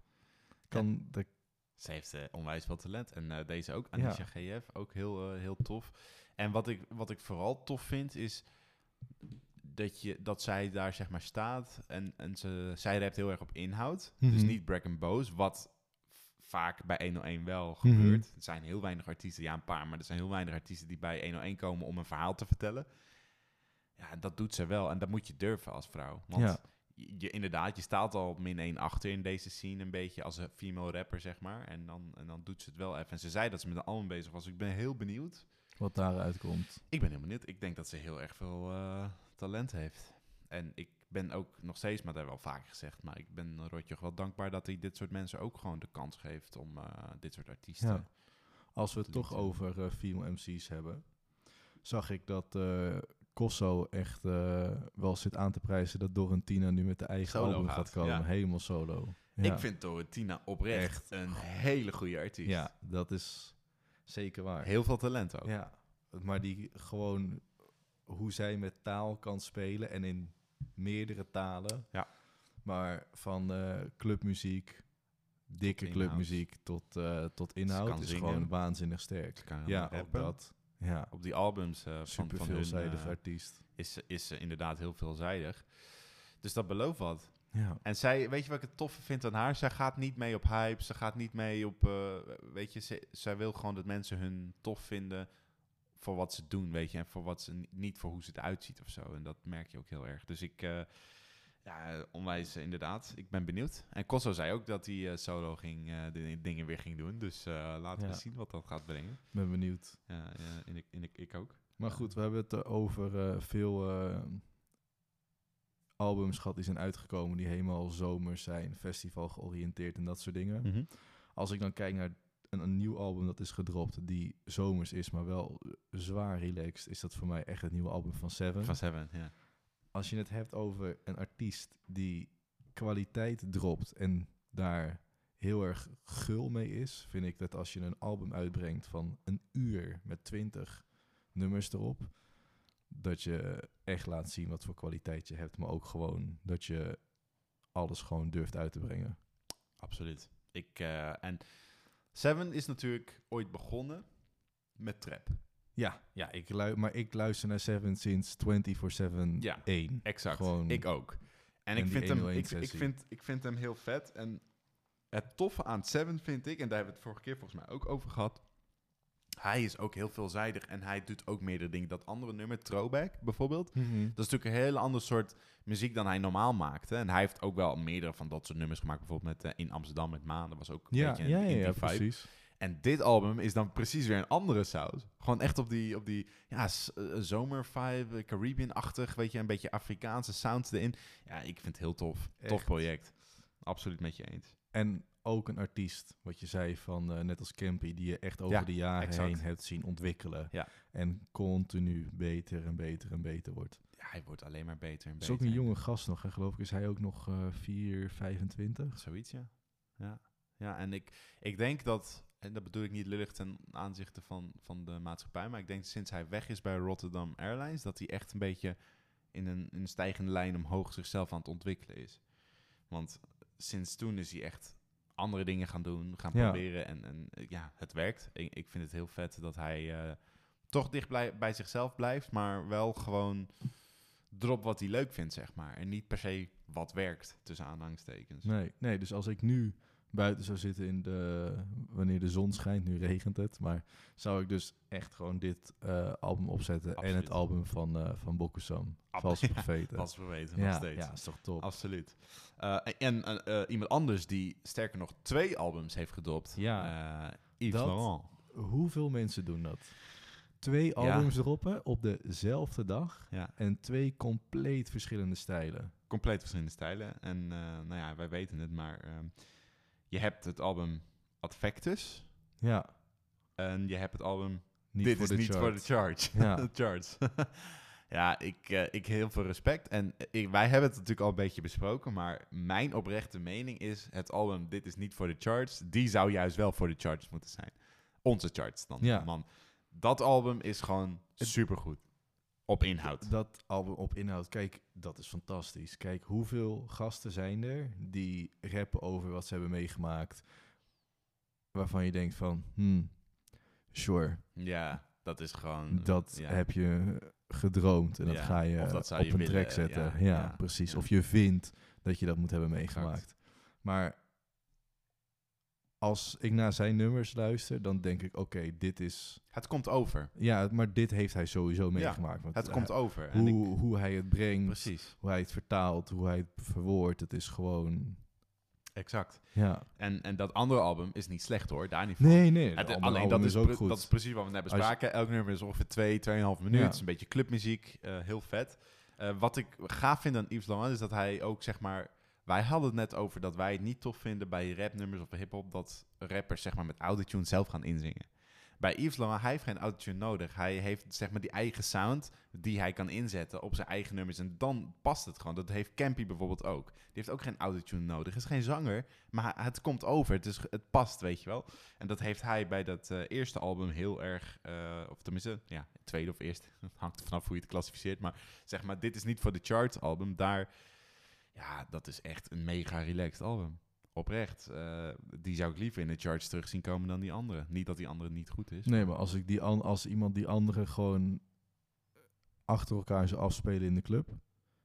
Ze heeft onwijs veel talent en deze ook, Anisha GF, ook heel tof. En wat ik vooral tof vind is dat zij daar zeg maar staat en zij rapt heel erg op inhoud. Mm-hmm. Dus niet brag and boast, wat vaak bij 101 wel gebeurt. Mm-hmm. Er zijn heel weinig artiesten, ja een paar, maar er zijn heel weinig artiesten die bij 101 komen om een verhaal te vertellen. Ja, dat doet ze wel. En dat moet je durven als vrouw. Want je staat al -1 achter in deze scene een beetje als een female rapper, zeg maar. En dan doet ze het wel even. En ze zei dat ze met een album bezig was. Ik ben heel benieuwd. Wat daaruit komt. Ik ben heel benieuwd. Ik denk dat ze heel erg veel talent heeft. En ik ben ook nog steeds, maar dat hebben we al vaker gezegd, maar ik ben Rotjoch wel dankbaar dat hij dit soort mensen ook gewoon de kans geeft om dit soort artiesten... Ja. Als we het toch over female MC's hebben, zag ik dat... Koso echt wel zit aan te prijzen dat Dorentina nu met de eigen solo album gaat komen. Ja. Helemaal solo. Ja. Ik vind Dorentina oprecht een hele goede artiest. Ja, dat is zeker waar. Heel veel talent ook. Ja, maar die gewoon hoe zij met taal kan spelen en in meerdere talen. Ja. Maar van clubmuziek, dikke clubmuziek tot inhoud is zingen. Gewoon waanzinnig sterk. Ja, ook dat. Ja. Op die albums super van veelzijdig artiest. Is ze inderdaad heel veelzijdig. Dus dat belooft wat. Ja. En zij, weet je wat ik het toffe vind aan haar? Zij gaat niet mee op hype. Ze gaat niet mee op... zij wil gewoon dat mensen hun tof vinden voor wat ze doen, weet je. En voor wat ze niet voor hoe ze eruit ziet of zo. En dat merk je ook heel erg. Dus ik... onwijs inderdaad. Ik ben benieuwd. En Koso zei ook dat hij solo ging de dingen weer ging doen. Dus laten we zien wat dat gaat brengen. Ik ben benieuwd. Ja, ik ook. Maar goed, we hebben het over veel albums gehad die zijn uitgekomen... die helemaal zomers zijn, festival georiënteerd en dat soort dingen. Mm-hmm. Als ik dan kijk naar een nieuw album dat is gedropt... die zomers is, maar wel zwaar relaxed... is dat voor mij echt het nieuwe album van Sevn. Van Sevn, ja. Als je het hebt over een artiest die kwaliteit dropt en daar heel erg gul mee is, vind ik dat als je een album uitbrengt van 1 uur met 20 nummers erop, dat je echt laat zien wat voor kwaliteit je hebt, maar ook gewoon dat je alles gewoon durft uit te brengen. Absoluut. En Sevn is natuurlijk ooit begonnen met trap. Ja, ik luister naar Sevn sinds 24/7. Ja, 1. Exact. Gewoon ik ook. En ik vind hem heel vet. En het toffe aan Sevn vind ik, en daar hebben we het vorige keer volgens mij ook over gehad, hij is ook heel veelzijdig en hij doet ook meerdere dingen. Dat andere nummer, Throwback bijvoorbeeld, dat is natuurlijk een heel ander soort muziek dan hij normaal maakte. En hij heeft ook wel meerdere van dat soort nummers gemaakt, bijvoorbeeld met in Amsterdam met Maan. Dat was ook een beetje een indie vibe. Precies. En dit album is dan precies weer een andere saus. Gewoon echt op die zomervibe, Caribbean-achtig, weet je, een beetje Afrikaanse sound erin. Ja, ik vind het heel tof. Echt. Tof project. Absoluut met je eens. En ook een artiest, wat je zei van net als Campy, die je echt over de jaren heen hebt zien ontwikkelen. Ja. En continu beter en beter en beter wordt. Ja, hij wordt alleen maar beter en beter. Het is ook een jonge gast nog, hè? Geloof ik. Is hij ook nog 25? Zoiets, ja. Ja, en ik denk dat... En dat bedoel ik niet lullig ten aanzichte van de maatschappij... maar ik denk sinds hij weg is bij Rotterdam Airlines... dat hij echt een beetje in een stijgende lijn omhoog zichzelf aan het ontwikkelen is. Want sinds toen is hij echt andere dingen gaan doen, gaan proberen. En het werkt. Ik vind het heel vet dat hij toch dicht bij zichzelf blijft, maar wel gewoon drop wat hij leuk vindt, zeg maar. En niet per se wat werkt, tussen aanhalingstekens. Nee, dus als ik nu buiten zou zitten wanneer de zon schijnt, nu regent het, maar zou ik dus echt gewoon dit album opzetten. Absoluut. En het album van Bokkusam, Valse Profeten. Valse Profeten, nog steeds. Ja, is toch top. Absoluut. Iemand anders die sterker nog 2 albums heeft gedropt. Ja. Yves Lohan. Hoeveel mensen doen dat? 2 albums droppen op dezelfde dag. Ja. En 2 compleet verschillende stijlen. En wij weten het, maar je hebt het album Advectus. Ja. En je hebt het album Dit is niet voor de charts. Ja, ik heel veel respect. En wij hebben het natuurlijk al een beetje besproken, maar mijn oprechte mening is, het album Dit is niet voor de charts, die zou juist wel voor de charts moeten zijn. Onze charts dan. Ja. Man, dat album is gewoon supergoed. Op inhoud. Dat album op inhoud. Kijk, dat is fantastisch. Kijk, hoeveel gasten zijn er die rappen over wat ze hebben meegemaakt, waarvan je denkt van, sure. Ja, dat is gewoon... Dat heb je gedroomd en dat ga je op een track zetten. Ja, precies. Ja. Of je vindt dat je dat moet hebben meegemaakt. Exact. Maar als ik naar zijn nummers luister, dan denk ik, oké, dit is... Het komt over. Ja, maar dit heeft hij sowieso meegemaakt. Ja, het komt over. Hoe hij het brengt, precies. Hoe hij het vertaalt, hoe hij het verwoordt, het is gewoon... Exact. Ja. En dat andere album is niet slecht hoor, daar niet van. Nee, alleen dat is ook goed. Dat is precies wat we net bespraken. Elk nummer is ongeveer 2,5 minuten. Het is een beetje clubmuziek, heel vet. Wat ik gaaf vind aan Yves Lohan is dat hij ook, zeg maar... Wij hadden het net over dat wij het niet tof vinden bij rapnummers of hiphop dat rappers, zeg maar, met autotune zelf gaan inzingen. Bij Yves Lohan, hij heeft geen autotune nodig. Hij heeft, zeg maar, die eigen sound die hij kan inzetten op zijn eigen nummers. En dan past het gewoon. Dat heeft Campy bijvoorbeeld ook. Die heeft ook geen autotune nodig. Hij is geen zanger, maar het komt over. Het past, weet je wel. En dat heeft hij bij dat eerste album heel erg... of tenminste, ja, tweede of eerste. Het hangt er vanaf hoe je het klassificeert. Maar zeg maar, dit is niet voor de charts album. Daar... Ja, dat is echt een mega relaxed album. Oprecht. Die zou ik liever in de charts terug zien komen dan die andere. Niet dat die andere niet goed is. Nee, maar als ik als iemand die andere gewoon achter elkaar zou afspelen in de club...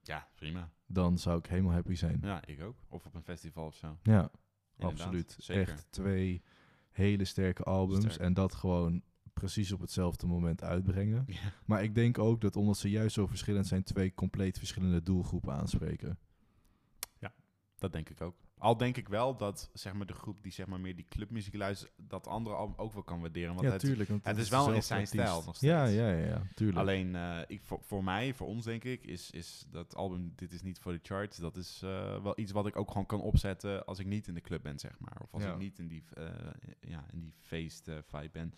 Ja, prima. Dan zou ik helemaal happy zijn. Ja, ik ook. Of op een festival of zo. Ja, inderdaad, absoluut. Zeker. Echt 2 hele sterke albums. Sterk. En dat gewoon precies op hetzelfde moment uitbrengen. Ja. Maar ik denk ook dat omdat ze juist zo verschillend zijn... 2 compleet verschillende doelgroepen aanspreken. Dat denk ik ook. Al denk ik wel dat, zeg maar, de groep die, zeg maar, meer die clubmuziek luistert, dat andere album ook wel kan waarderen. Want ja, tuurlijk. Want het is wel in zijn stijl nog steeds. Ja, tuurlijk. Alleen, voor ons denk ik, is dat album Dit is niet voor de charts, dat is wel iets wat ik ook gewoon kan opzetten als ik niet in de club ben, zeg maar. Of als ik niet in die feest-vibe ben.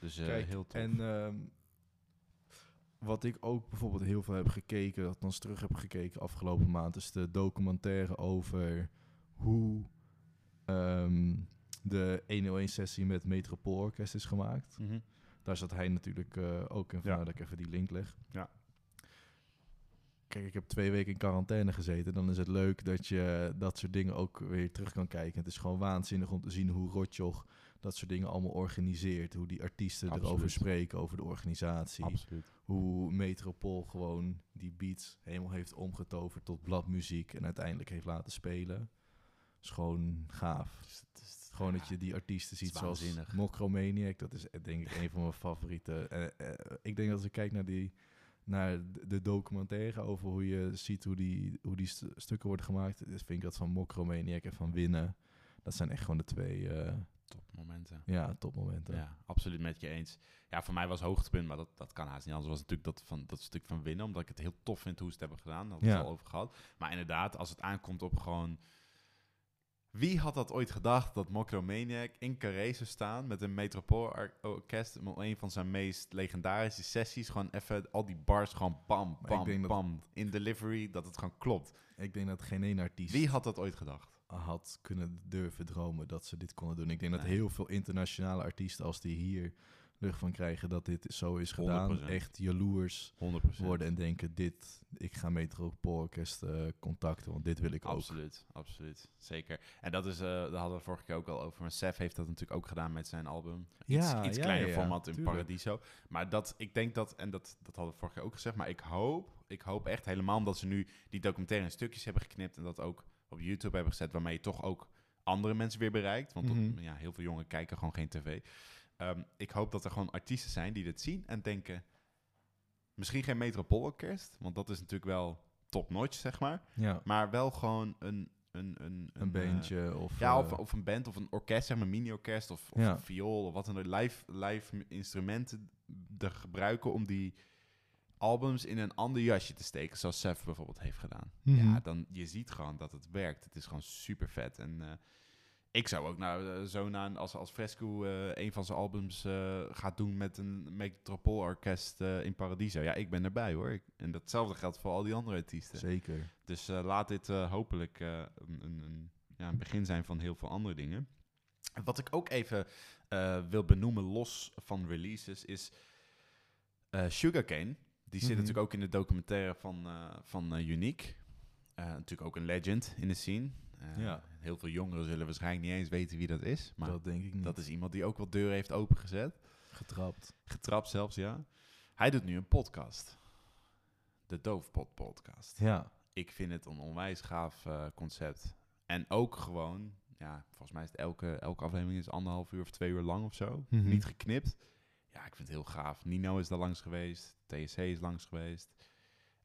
Dus kijk, heel tof. En wat ik ook bijvoorbeeld heel veel heb gekeken, dat ik dan terug heb gekeken afgelopen maand, is de documentaire over hoe de 101-sessie met Metropoolorkest is gemaakt. Mm-hmm. Daar zat hij natuurlijk ook in, vandaar dat ik even die link leg. Ja. Kijk, ik heb 2 weken in quarantaine gezeten. Dan is het leuk dat je dat soort dingen ook weer terug kan kijken. Het is gewoon waanzinnig om te zien hoe Rotjoch dat soort dingen allemaal organiseert. Hoe die artiesten erover spreken, over de organisatie. Absoluut. Hoe Metropool gewoon die beats helemaal heeft omgetoverd tot bladmuziek en uiteindelijk heeft laten spelen. Is gewoon gaaf. Gewoon dat je die artiesten ziet zoals Mocromaniac. Dat is denk ik een van mijn favorieten. Ik denk dat als ik kijk naar de documentaire over hoe je ziet hoe die stukken worden gemaakt. Dus vind ik dat van Mocromaniac en van Winne. Dat zijn echt gewoon de 2... topmomenten. Ja, topmomenten. Ja, absoluut met je eens. Ja, voor mij was hoogtepunt, maar dat kan haast niet anders, was natuurlijk dat stuk van Winnen, omdat ik het heel tof vind hoe ze het hebben gedaan. Daar hadden we het al over gehad. Maar inderdaad, als het aankomt op gewoon... Wie had dat ooit gedacht, dat Mocromaniac in Carré zou staan met een Metropoolorkest om een van zijn meest legendarische sessies, gewoon even al die bars gewoon bam, bam, bam, in delivery, dat het gewoon klopt. Ik denk dat geen één artiest... Wie had dat ooit gedacht? Had kunnen durven dromen dat ze dit konden doen. Ik denk dat heel veel internationale artiesten, als die hier lucht van krijgen dat dit zo is gedaan. 100%. Echt jaloers 100%. Worden en denken, ik ga Metropoolorkest contacten, want dit wil ik absoluut, ook. Absoluut, zeker. En dat is, daar hadden we vorige keer ook al over, maar Sevn heeft dat natuurlijk ook gedaan met zijn album. Iets kleiner format in tuurlijk. Paradiso. Maar ik denk dat, en dat hadden we vorige keer ook gezegd, maar ik hoop echt helemaal omdat ze nu die documentaire in stukjes hebben geknipt en dat ook op YouTube hebben gezet, waarmee je toch ook andere mensen weer bereikt. Want heel veel jongeren kijken gewoon geen tv. Ik hoop dat er gewoon artiesten zijn die dit zien en denken, misschien geen metropoolorkest, want dat is natuurlijk wel top-notch, zeg maar. Ja. Maar wel gewoon een bandje. Of een band of een orkest, zeg maar, mini-orkest of een viool of wat dan ook. Live instrumenten te gebruiken om die albums in een ander jasje te steken, zoals Sevn bijvoorbeeld heeft gedaan. Mm-hmm. Ja, dan je ziet gewoon dat het werkt. Het is gewoon super vet. En ik zou ook als Fresku een van zijn albums gaat doen met een metropoolorkest in Paradiso. Ja, ik ben erbij hoor. En datzelfde geldt voor al die andere artiesten. Zeker. Dus laat dit hopelijk een begin zijn van heel veel andere dingen. Wat ik ook even wil benoemen, los van releases, is Sugacane. Die zit natuurlijk ook in de documentaire van Unique. Natuurlijk ook een legend in de scene. Heel veel jongeren zullen waarschijnlijk niet eens weten wie dat is. Maar dat denk ik niet. Dat is iemand die ook wat deuren heeft opengezet. Getrapt zelfs, ja. Hij doet nu een podcast. De Doofpot podcast. Ja. Ik vind het een onwijs gaaf concept. En ook gewoon, volgens mij is het elke aflevering is 1,5 uur of 2 uur lang of zo. Mm-hmm. Niet geknipt. Ja, ik vind het heel gaaf. Nino is daar langs geweest. TSC is langs geweest.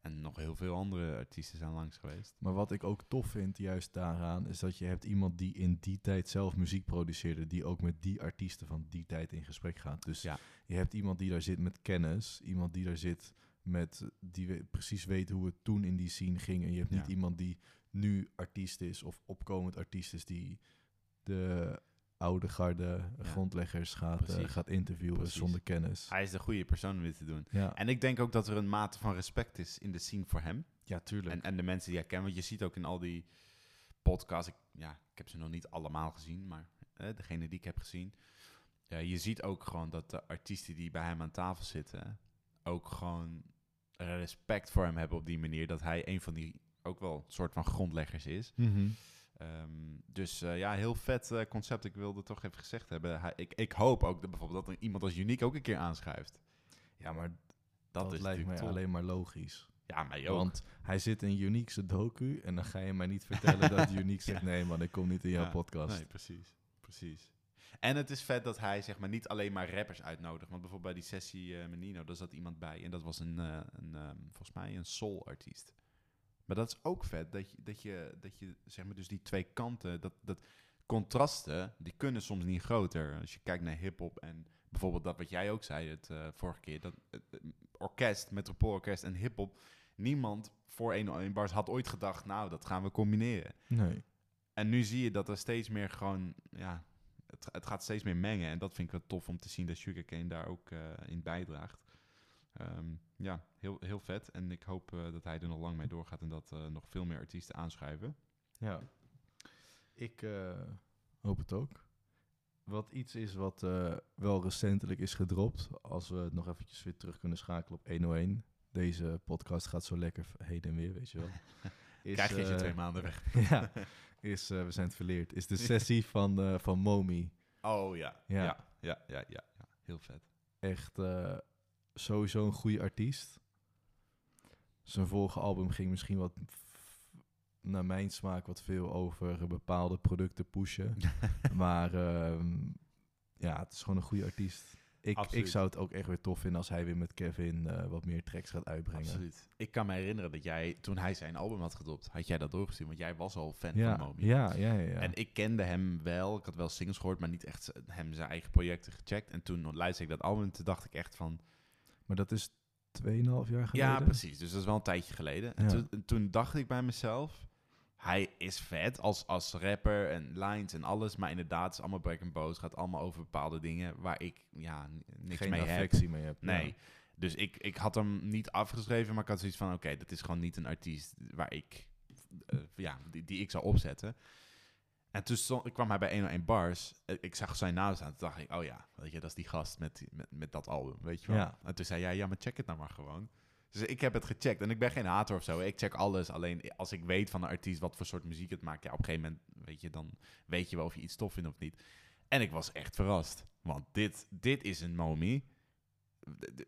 En nog heel veel andere artiesten zijn langs geweest. Maar wat ik ook tof vind juist daaraan, is dat je hebt iemand die in die tijd zelf muziek produceerde, die ook met die artiesten van die tijd in gesprek gaat. Dus je hebt iemand die daar zit met kennis. Iemand die daar zit met, die precies weet hoe het toen in die scene ging. En je hebt niet iemand die nu artiest is of opkomend artiest is die de oude garde grondleggers gaat interviewen. Precies. Zonder kennis. Hij is de goede persoon om dit te doen. Ja. En ik denk ook dat er een mate van respect is in de scene voor hem. Ja, tuurlijk. En de mensen die hij kent. Want je ziet ook in al die podcasts, ik heb ze nog niet allemaal gezien, maar degene die ik heb gezien. Je ziet ook gewoon dat de artiesten die bij hem aan tafel zitten ook gewoon respect voor hem hebben op die manier. Dat hij een van die ook wel soort van grondleggers is. Mm-hmm. Heel vet concept. Ik wilde toch even gezegd hebben. Ik hoop ook dat bijvoorbeeld dat er iemand als Unique ook een keer aanschuift. Ja, maar dat is lijkt mij top. Alleen maar logisch. Ja, maar joh. Want hij zit in Unique's docu en dan ga je mij niet vertellen dat Unique zegt nee man, ik kom niet in jouw podcast. Nee, precies. En het is vet dat hij zeg maar niet alleen maar rappers uitnodigt. Want bijvoorbeeld bij die sessie met Nino, daar zat iemand bij en dat was volgens mij een soul-artiest. Maar dat is ook vet, dat je zeg maar dus die twee kanten, dat contrasten, die kunnen soms niet groter. Als je kijkt naar hiphop en bijvoorbeeld dat wat jij ook zei het vorige keer, dat orkest, metropoolorkest en hiphop, niemand voor 101 bars had ooit gedacht, nou, dat gaan we combineren. Nee. En nu zie je dat er steeds meer gewoon, het gaat steeds meer mengen. En dat vind ik wel tof om te zien dat Sugacane daar ook in bijdraagt. Heel, heel vet. En ik hoop dat hij er nog lang mee doorgaat en dat nog veel meer artiesten aanschuiven. Ja, ik hoop het ook. Wat iets is wat wel recentelijk is gedropt, als we het nog eventjes weer terug kunnen schakelen op 101. Deze podcast gaat zo lekker heen en weer, weet je wel. Krijg je 2 maanden weg. We zijn het verleerd. Is de sessie van Momi. Oh ja. Heel vet. Echt... sowieso een goede artiest. Zijn vorige album ging misschien wat, naar mijn smaak, wat veel over bepaalde producten pushen. Maar het is gewoon een goede artiest. Ik zou het ook echt weer tof vinden als hij weer met Kevin wat meer tracks gaat uitbrengen. Absoluut. Ik kan me herinneren dat jij, toen hij zijn album had gedropt, had jij dat doorgezien? Want jij was al fan van Momi. Ja. En ik kende hem wel. Ik had wel singles gehoord, maar niet echt hem zijn eigen projecten gecheckt. En toen luisterde ik dat album en toen dacht ik echt van... Maar dat is 2,5 jaar geleden? Ja, precies. Dus dat is wel een tijdje geleden. En toen dacht ik bij mezelf... Hij is vet als rapper en lines en alles. Maar inderdaad, het is allemaal break and boos. Het gaat allemaal over bepaalde dingen waar ik niks geen mee heb. Geen mee heb. Nee. Ja. Dus ik had hem niet afgeschreven. Maar ik had zoiets van, oké, dat is gewoon niet een artiest waar ik... die ik zou opzetten. En toen kwam hij bij 101 Bars. Ik zag zijn naam staan. Toen dacht ik, oh ja, weet je, dat is die gast met dat album, weet je wel. Ja. En toen zei hij, ja, maar check het nou maar gewoon. Dus ik heb het gecheckt. En ik ben geen hater of zo. Ik check alles. Alleen als ik weet van de artiest wat voor soort muziek het maakt. Ja, op een gegeven moment weet je wel of je iets tof vindt of niet. En ik was echt verrast. Want dit is een Momi.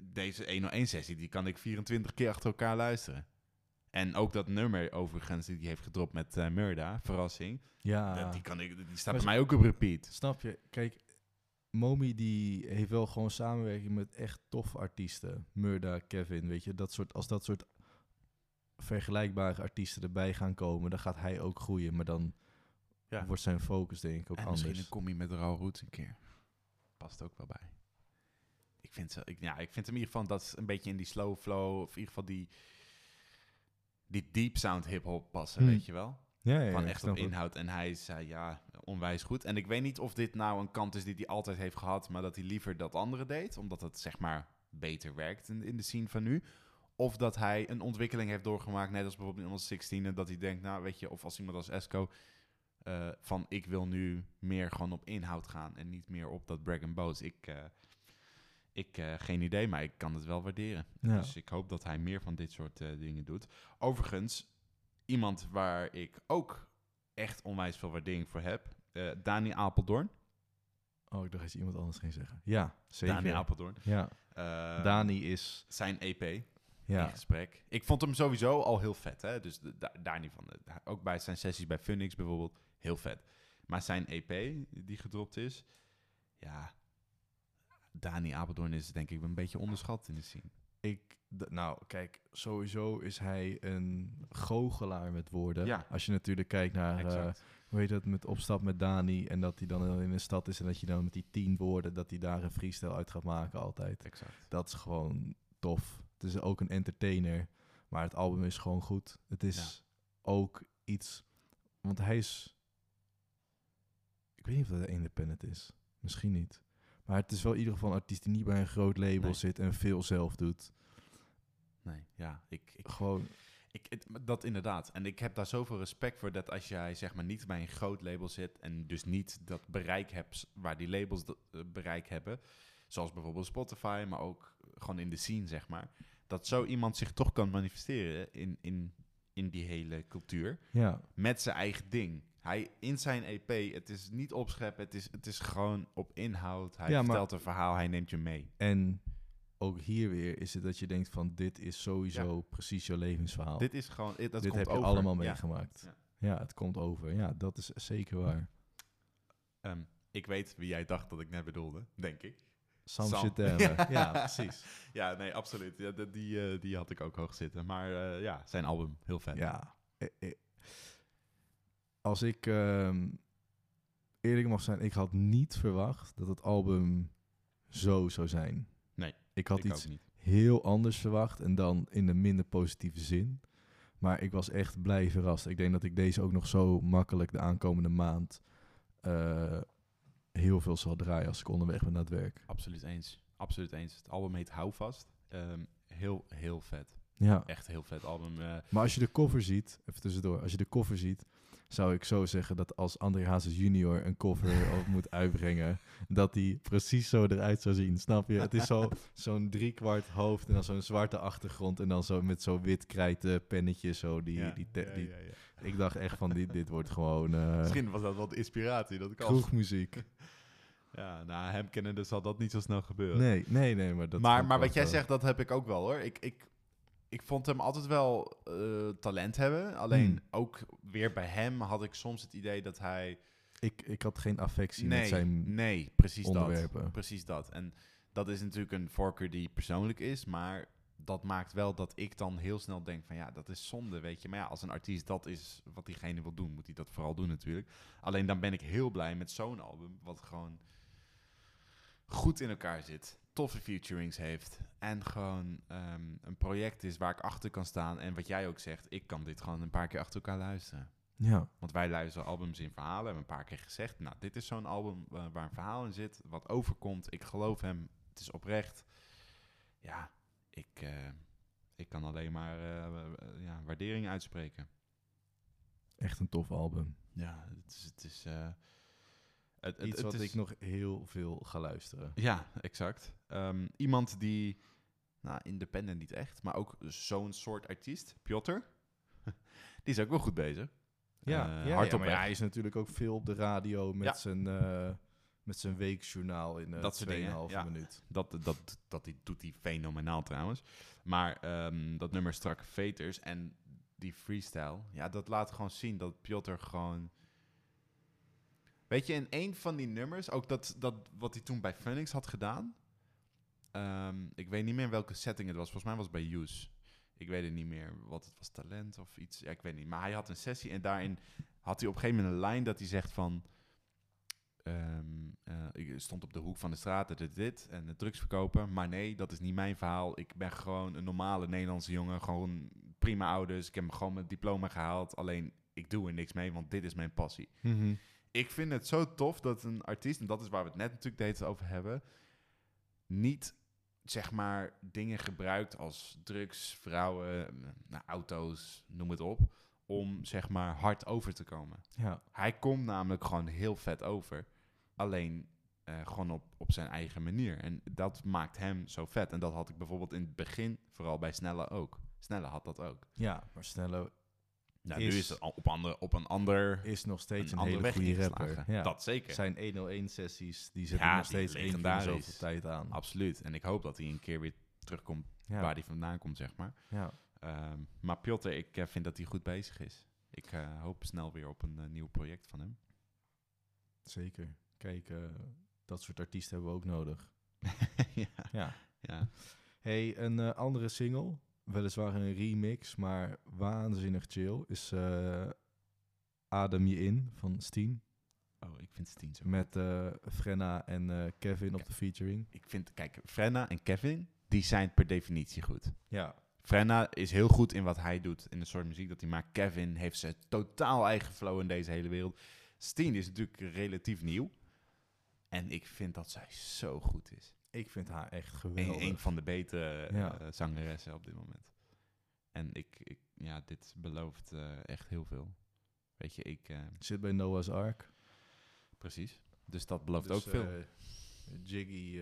Deze 101-sessie, die kan ik 24 keer achter elkaar luisteren. En ook dat nummer overigens die hij heeft gedropt met Murda, verrassing. Ja. Die staat bij mij ook op repeat. Snap je? Kijk, Momi die heeft wel gewoon samenwerking met echt toffe artiesten. Murda, Kevin, weet je. Als dat soort vergelijkbare artiesten erbij gaan komen, dan gaat hij ook groeien. Maar dan wordt zijn focus denk ik ook en anders. En misschien een commie met Rarout een keer. Past ook wel bij. Ik vind hem in ieder geval, dat is een beetje in die slow flow, of in ieder geval die deep sound hiphop passen, weet je wel? Ja, van echt op inhoud. En hij zei, ja, onwijs goed. En ik weet niet of dit nou een kant is die hij altijd heeft gehad, maar dat hij liever dat andere deed, omdat het zeg maar beter werkt in de scene van nu. Of dat hij een ontwikkeling heeft doorgemaakt, net als bijvoorbeeld in onze 16e, dat hij denkt, nou weet je, of als iemand als Esco, van ik wil nu meer gewoon op inhoud gaan en niet meer op dat brag and boast. Ik geen idee, maar ik kan het wel waarderen. Ja. Dus ik hoop dat hij meer van dit soort dingen doet. Overigens, iemand waar ik ook echt onwijs veel waardering voor heb. Dani Apeldoorn. Oh, ik dacht dat je iemand anders ging zeggen. Ja, zeker. Dani Apeldoorn. Ja. Dani is zijn EP in gesprek. Ik vond hem sowieso al heel vet. Hè? Dus Dani ook bij zijn sessies bij Funix bijvoorbeeld, heel vet. Maar zijn EP die gedropt is, ja... Dani Apeldoorn is denk ik een beetje onderschat in de scene. Kijk, sowieso is hij een goochelaar met woorden. Ja. Als je natuurlijk kijkt naar, hoe heet dat, met Opstap met Dani... en dat hij dan in een stad is en dat je dan met die 10 woorden... dat hij daar een freestyle uit gaat maken altijd. Exact. Dat is gewoon tof. Het is ook een entertainer, maar het album is gewoon goed. Het is ook iets... Want hij is... Ik weet niet of dat independent is. Misschien niet. Maar het is wel in ieder geval een artiest die niet bij een groot label zit en veel zelf doet. Nee, ja. Dat inderdaad. En ik heb daar zoveel respect voor dat als jij zeg maar niet bij een groot label zit en dus niet dat bereik hebt waar die labels bereik hebben, zoals bijvoorbeeld Spotify, maar ook gewoon in de scene zeg maar, dat zo iemand zich toch kan manifesteren in die hele cultuur met zijn eigen ding. Hij in zijn EP, het is niet opscheppen, het is gewoon op inhoud. Hij vertelt een verhaal, hij neemt je mee. En ook hier weer is het dat je denkt van dit is sowieso precies jouw levensverhaal. Dit is gewoon, dit komt heb over. Je allemaal meegemaakt. Ja, het komt over. Ja, dat is zeker waar. Ik weet wie jij dacht dat ik net bedoelde, denk ik. Sam. Ja, precies. Ja, nee, absoluut. Ja, die had ik ook hoog zitten. Maar zijn album, heel vet. Ja, als ik eerlijk mag zijn, ik had niet verwacht dat het album zo zou zijn. Nee, ik had iets heel anders verwacht en dan in de minder positieve zin. Maar ik was echt blij verrast. Ik denk dat ik deze ook nog zo makkelijk de aankomende maand heel veel zal draaien als ik onderweg ben naar het werk. Absoluut eens. Het album heet Houvast. Heel, heel vet. Ja. Echt heel vet album. Maar als je de cover ziet, even tussendoor, zou ik zo zeggen dat als André Hazes junior een cover moet uitbrengen, dat die precies zo eruit zou zien, snap je? Het is zo'n 3/4 hoofd en dan zo'n zwarte achtergrond en dan zo met zo'n wit krijten pennetje zo. Die. Ik dacht echt van, dit wordt gewoon... Misschien was dat wat inspiratie, dat ik al... Kroegmuziek. Ja, nou, hem kennende zal dat niet zo snel gebeuren. Nee, maar dat... Maar wat jij zegt, dat heb ik ook wel, hoor. Ik vond hem altijd wel talent hebben. Alleen ook weer bij hem had ik soms het idee dat hij... Ik had geen affectie met zijn precies onderwerpen. Precies dat. En dat is natuurlijk een voorkeur die persoonlijk is. Maar dat maakt wel dat ik dan heel snel denk van... ja, dat is zonde, weet je. Maar ja, als een artiest dat is wat diegene wil doen... moet hij dat vooral doen natuurlijk. Alleen dan ben ik heel blij met zo'n album... wat gewoon goed in elkaar zit... toffe featurings heeft en gewoon een project is waar ik achter kan staan. En wat jij ook zegt, ik kan dit gewoon een paar keer achter elkaar luisteren. Ja. Want wij luisteren albums in verhalen, hebben een paar keer gezegd... nou, dit is zo'n album waar een verhaal in zit, wat overkomt. Ik geloof hem, het is oprecht. Ja, ik kan alleen maar waardering uitspreken. Echt een tof album. Ja, het is iets wat ik nog heel veel ga luisteren. Ja, exact. Iemand die, nou, independent niet echt, maar ook zo'n soort artiest, Piotr, die is ook wel goed bezig. Ja, hij is natuurlijk ook veel op de radio met zijn weekjournaal in 2,5 minuut. Dat doet hij fenomenaal trouwens. Maar dat nummer Strakke Veters en die freestyle, ja, dat laat gewoon zien dat Piotr gewoon... Weet je, in één van die nummers, ook dat wat hij toen bij Phoenix had gedaan... ik weet niet meer in welke setting het was. Volgens mij was het bij Yves. Ik weet het niet meer. Wat het was, talent of iets. Ja, ik weet niet. Maar hij had een sessie en daarin had hij op een gegeven moment een lijn dat hij zegt van... ik stond op de hoek van de straat, dit en de drugs verkopen. Maar nee, dat is niet mijn verhaal. Ik ben gewoon een normale Nederlandse jongen. Gewoon prima ouders. Ik heb gewoon mijn diploma gehaald. Alleen, ik doe er niks mee, want dit is mijn passie. Mm-hmm. Ik vind het zo tof dat een artiest, en dat is waar we het net natuurlijk de hele tijd over hebben, niet, zeg maar, dingen gebruikt als drugs, vrouwen, auto's, noem het op, om, zeg maar, hard over te komen. Ja. Hij komt namelijk gewoon heel vet over. Alleen gewoon op zijn eigen manier. En dat maakt hem zo vet. En dat had ik bijvoorbeeld in het begin, vooral bij Snelle ook. Snelle had dat ook. Ja, maar Snelle... Nou, nu is het op een ander... Is nog steeds een hele goede rapper. Ja. Dat zeker. Zijn 101-sessions, die zitten nog steeds legendarisch zoveel tijd aan. Absoluut. En ik hoop dat hij een keer weer terugkomt waar hij vandaan komt, zeg maar. Ja. Maar Piotr, ik vind dat hij goed bezig is. Ik hoop snel weer op een nieuw project van hem. Zeker. Kijk, dat soort artiesten hebben we ook nodig. Ja. Hey, een andere single... Weliswaar een remix, maar waanzinnig chill. Is Adem Je In van Steen. Oh, ik vind Steen zo. Met Frenna en Kevin op de featuring. Ik vind, kijk, Frenna en Kevin, die zijn per definitie goed. Ja. Frenna is heel goed in wat hij doet, in de soort muziek dat hij maakt. Kevin heeft zijn totaal eigen flow in deze hele wereld. Steen is natuurlijk relatief nieuw. En ik vind dat zij zo goed is. Ik vind haar echt geweldig. Een van de betere zangeressen op dit moment. En ik dit belooft echt heel veel. Weet je, ik... zit bij Noah's Ark. Precies. Dus dat belooft ook veel. Jiggy...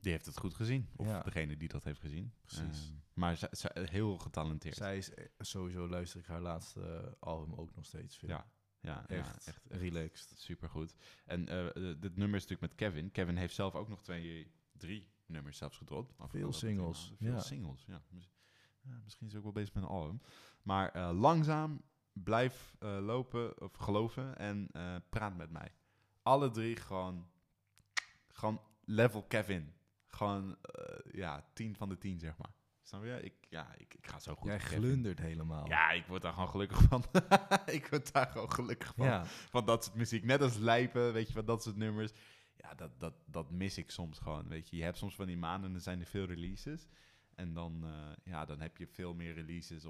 Die heeft het goed gezien. Of degene die dat heeft gezien. Precies. Maar ze heel getalenteerd. Zij is... Sowieso luister ik haar laatste album ook nog steeds veel. Ja, echt relaxed. Supergoed. En dit nummer is natuurlijk met Kevin. Kevin heeft zelf ook nog 3 nummers zelfs gedropt. Veel singles. Misschien is hij ook wel bezig met een album. Maar langzaam, blijf lopen of geloven en praat met mij. Alle 3 gewoon level Kevin. Gewoon 10 van de 10, zeg maar. Ik ga zo goed. Jij glundert helemaal. Ja, ik word daar gewoon gelukkig van. Ja. Van dat soort muziek. Net als Lijpen, weet je, van dat soort nummers. Ja, dat mis ik soms gewoon, weet je. Je hebt soms van die maanden en dan zijn er veel releases. En dan, dan heb je veel meer releases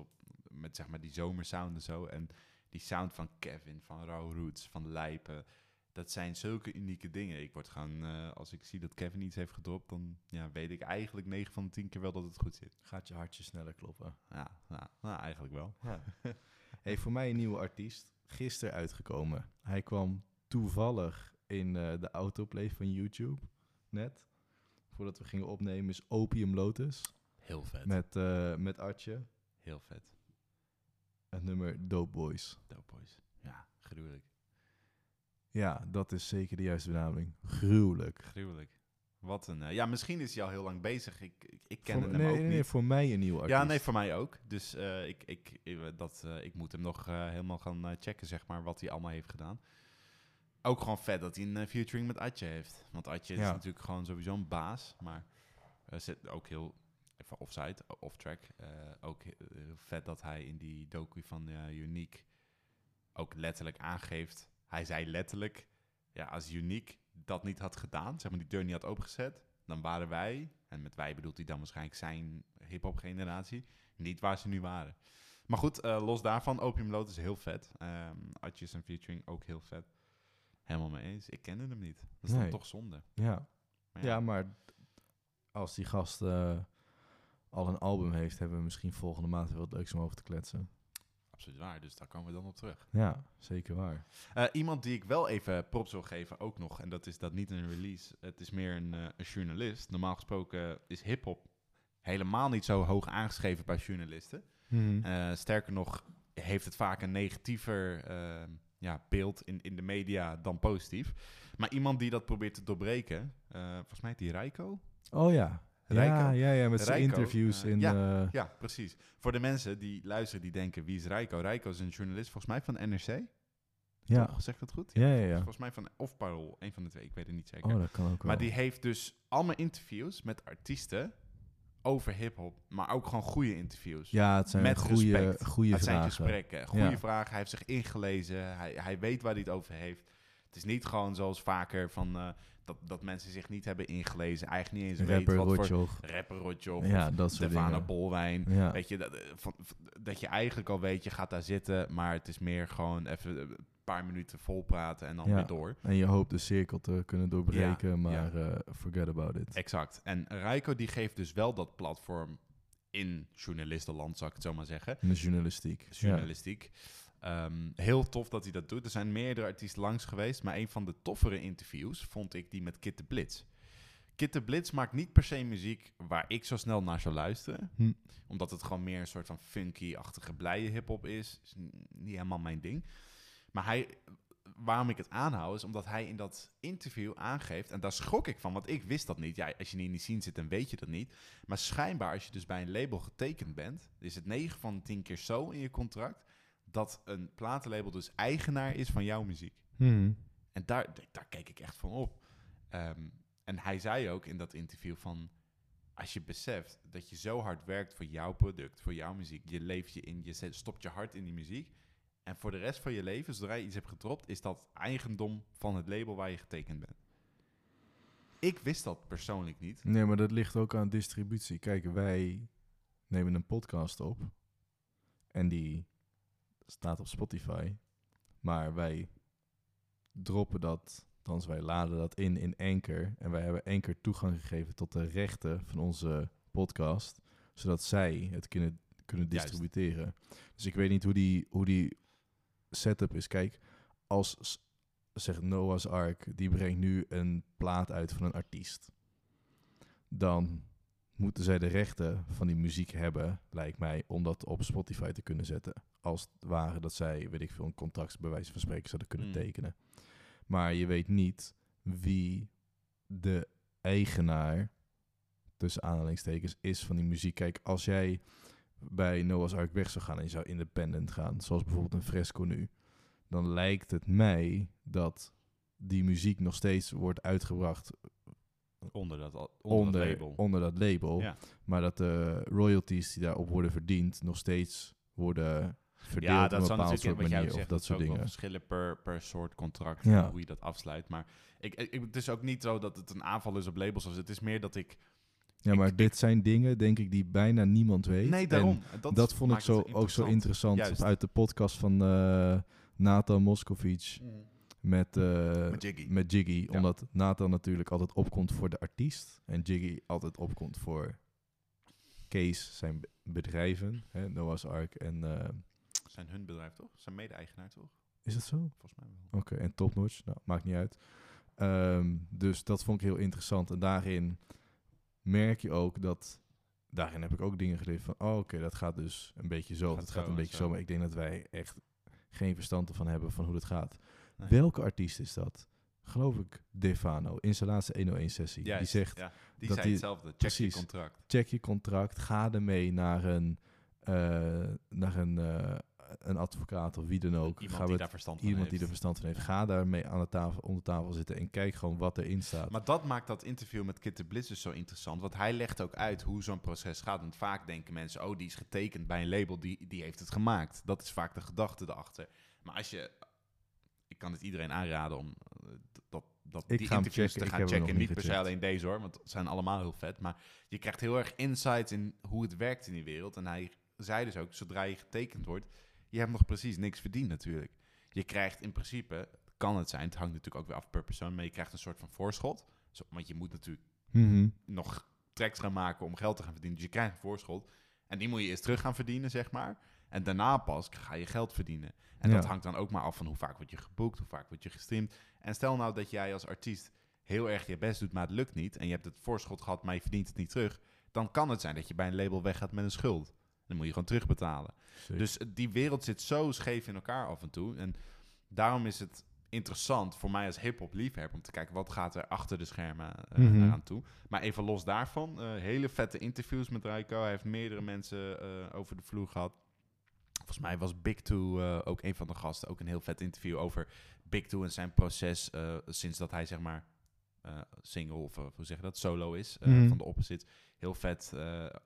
met zeg maar die zomersound en zo. En die sound van Kevin, van Rarout, van Lijpen. Dat zijn zulke unieke dingen. Ik word gewoon, als ik zie dat Kevin iets heeft gedropt, dan weet ik eigenlijk 9 van de 10 keer wel dat het goed zit. Gaat je hartje sneller kloppen? Ja, eigenlijk wel. Ja. Hey, voor mij een nieuwe artiest, gisteren uitgekomen. Hij kwam toevallig in de autoplay van YouTube, net. Voordat we gingen opnemen is Opium Lotus. Heel vet. Met Adje. Heel vet. Het nummer Dope Boys. Dope Boys, ja, gruwelijk. Ja, dat is zeker de juiste benaming. Gruwelijk. Wat een... misschien is hij al heel lang bezig. Ik ken hem ook niet. Nee, voor mij een nieuwe artiest. Ja, nee, voor mij ook. Dus ik moet hem nog helemaal gaan checken, zeg maar, wat hij allemaal heeft gedaan. Ook gewoon vet dat hij een featuring met Adje heeft. Want Adje is natuurlijk gewoon sowieso een baas, maar zit ook heel... Even offside, off-track. Ook heel vet dat hij in die docu van Unique ook letterlijk aangeeft... Hij zei letterlijk, als Unique dat niet had gedaan, zeg maar die deur niet had opengezet, dan waren wij, en met wij bedoelt hij dan waarschijnlijk zijn hip-hop generatie, niet waar ze nu waren. Maar goed, los daarvan, Opium Lotus is heel vet. Adjes en featuring ook heel vet. Helemaal mee eens. Ik kende hem niet. Dat is dan toch zonde. Ja. Maar als die gast al een album heeft, hebben we misschien volgende maand weer wat leuks om over te kletsen. absoluut waar. Dus daar komen we dan op terug. Ja, zeker waar. Iemand die ik wel even props wil geven ook nog. En dat is dat niet een release. Het is meer een journalist. Normaal gesproken is hiphop helemaal niet zo hoog aangeschreven bij journalisten. Mm-hmm. Sterker nog heeft het vaak een negatiever beeld in de media dan positief. Maar iemand die dat probeert te doorbreken... volgens mij heet die Rijko. Oh ja. Rijko. Ja, met zijn interviews. Ja, precies. Voor de mensen die luisteren, die denken, wie is Rijko? Rijko is een journalist, volgens mij van NRC. Ja. Toch? Zeg ik dat goed? Ja. Volgens mij van, of Parool, een van de twee, ik weet het niet zeker. Oh, dat kan ook wel. Maar die heeft dus allemaal interviews met artiesten over hiphop, maar ook gewoon goede interviews. Ja, het zijn goede vragen. Het zijn gesprekken, goede vragen. Hij heeft zich ingelezen, hij weet waar hij het over heeft. Het is niet gewoon zoals vaker van... Dat mensen zich niet hebben ingelezen, eigenlijk niet eens weten wat voor rapper Rotjoch, ja, dat soort Devana Bolwijn, ja. Weet je, dat je eigenlijk al weet, je gaat daar zitten, maar het is meer gewoon even een paar minuten vol praten en dan weer door. En je hoopt de cirkel te kunnen doorbreken, maar forget about it. Exact. En Rijko die geeft dus wel dat platform in journalistenland, zou ik het zo maar zeggen. In de journalistiek. Heel tof dat hij dat doet. Er zijn meerdere artiesten langs geweest, maar een van de toffere interviews vond ik die met Kid de Blitz. Kid de Blitz maakt niet per se muziek waar ik zo snel naar zou luisteren, omdat het gewoon meer een soort van funky-achtige blije hiphop is. Is niet helemaal mijn ding. Maar waarom ik het aanhoud is omdat hij in dat interview aangeeft, en daar schrok ik van, want ik wist dat niet. Ja, als je niet in die scene zit, dan weet je dat niet. Maar schijnbaar, als je dus bij een label getekend bent, is het 9 van de 10 keer zo in je contract dat een platenlabel dus eigenaar is van jouw muziek. En daar keek ik echt van op. En hij zei ook in dat interview van... als je beseft dat je zo hard werkt voor jouw product, voor jouw muziek... je leeft je in, je stopt je hart in die muziek... en voor de rest van je leven, zodra je iets hebt gedropt... is dat eigendom van het label waar je getekend bent. Ik wist dat persoonlijk niet. Nee, maar dat ligt ook aan distributie. Kijk, wij nemen een podcast op... en die... staat op Spotify, maar wij droppen dat, althans wij laden dat in Anchor en wij hebben Anchor toegang gegeven tot de rechten van onze podcast, zodat zij het kunnen distributeren. Juist. Dus ik weet niet hoe die setup is. Kijk, als zegt Noah's Ark, die brengt nu een plaat uit van een artiest, dan moeten zij de rechten van die muziek hebben, lijkt mij, om dat op Spotify te kunnen zetten. Als het ware dat zij, weet ik veel, een contractsbewijs van spreken zouden kunnen tekenen. Maar je weet niet wie de eigenaar, tussen aanhalingstekens, is van die muziek. Kijk, als jij bij Noah's Ark weg zou gaan en je zou independent gaan, zoals bijvoorbeeld een Fresku nu, dan lijkt het mij dat die muziek nog steeds wordt uitgebracht... Onder dat label. Ja. Maar dat de royalties die daarop worden verdiend... nog steeds worden verdeeld op een bepaald soort manier. Zegt, of dat soort dingen. Verschillen per soort contract en hoe je dat afsluit. Maar het is ook niet zo dat het een aanval is op labels. Dus het is meer dat ik... Ja, maar dit zijn dingen, denk ik, die bijna niemand weet. Nee, daarom. En dat vond ik ook zo interessant. Juist. Uit de podcast van Nathan Moscovici... Met Jiggy. Ja. Omdat Nathan natuurlijk altijd opkomt voor de artiest. En Jiggy altijd opkomt voor Kees, zijn bedrijven. Hè, Noah's Ark en... zijn hun bedrijf toch? Zijn mede-eigenaar toch? Is dat zo? Volgens mij wel. Oké, en Topnotch. Nou, maakt niet uit. Dus dat vond ik heel interessant. En daarin merk je ook dat... Daarin heb ik ook dingen geleerd van... Oh, oké, dat gaat dus een beetje zo. Dat gaat een beetje zo. Maar ik denk dat wij echt geen verstand ervan hebben van hoe dat gaat. Nee. Welke artiest is dat? Geloof ik Defano, in zijn laatste 101-sessie. Die zegt... Ja. Die zei hetzelfde, check je contract. Check je contract, ga ermee naar een advocaat of wie dan ook. Iemand die er verstand van heeft. Ga daarmee onder tafel zitten en kijk gewoon wat erin staat. Maar dat maakt dat interview met Kid de Blitz dus zo interessant. Want hij legt ook uit hoe zo'n proces gaat. Want vaak denken mensen, die is getekend bij een label, die heeft het gemaakt. Dat is vaak de gedachte erachter. Maar als je... Ik kan het iedereen aanraden om die interviews te gaan checken. Niet per se alleen deze hoor, want het zijn allemaal heel vet. Maar je krijgt heel erg insights in hoe het werkt in die wereld. En hij zei dus ook, zodra je getekend wordt, je hebt nog precies niks verdiend natuurlijk. Je krijgt in principe, kan het zijn, het hangt natuurlijk ook weer af per persoon, maar je krijgt een soort van voorschot. Want je moet natuurlijk nog tracks gaan maken om geld te gaan verdienen. Dus je krijgt een voorschot en die moet je eerst terug gaan verdienen, zeg maar. En daarna pas ga je geld verdienen. En dat hangt dan ook maar af van hoe vaak word je geboekt, hoe vaak word je gestreamd. En stel nou dat jij als artiest heel erg je best doet, maar het lukt niet. En je hebt het voorschot gehad, maar je verdient het niet terug. Dan kan het zijn dat je bij een label weggaat met een schuld. Dan moet je gewoon terugbetalen. Zeker. Dus die wereld zit zo scheef in elkaar af en toe. En daarom is het interessant voor mij als hiphop liefhebber om te kijken wat gaat er achter de schermen eraan toe. Maar even los daarvan, hele vette interviews met Rijko. Hij heeft meerdere mensen over de vloer gehad. Volgens mij was Big2 ook een van de gasten. Ook een heel vet interview over Big2 en zijn proces sinds dat hij zeg maar single of hoe zeg je dat, solo is van de Opposite. Heel vet,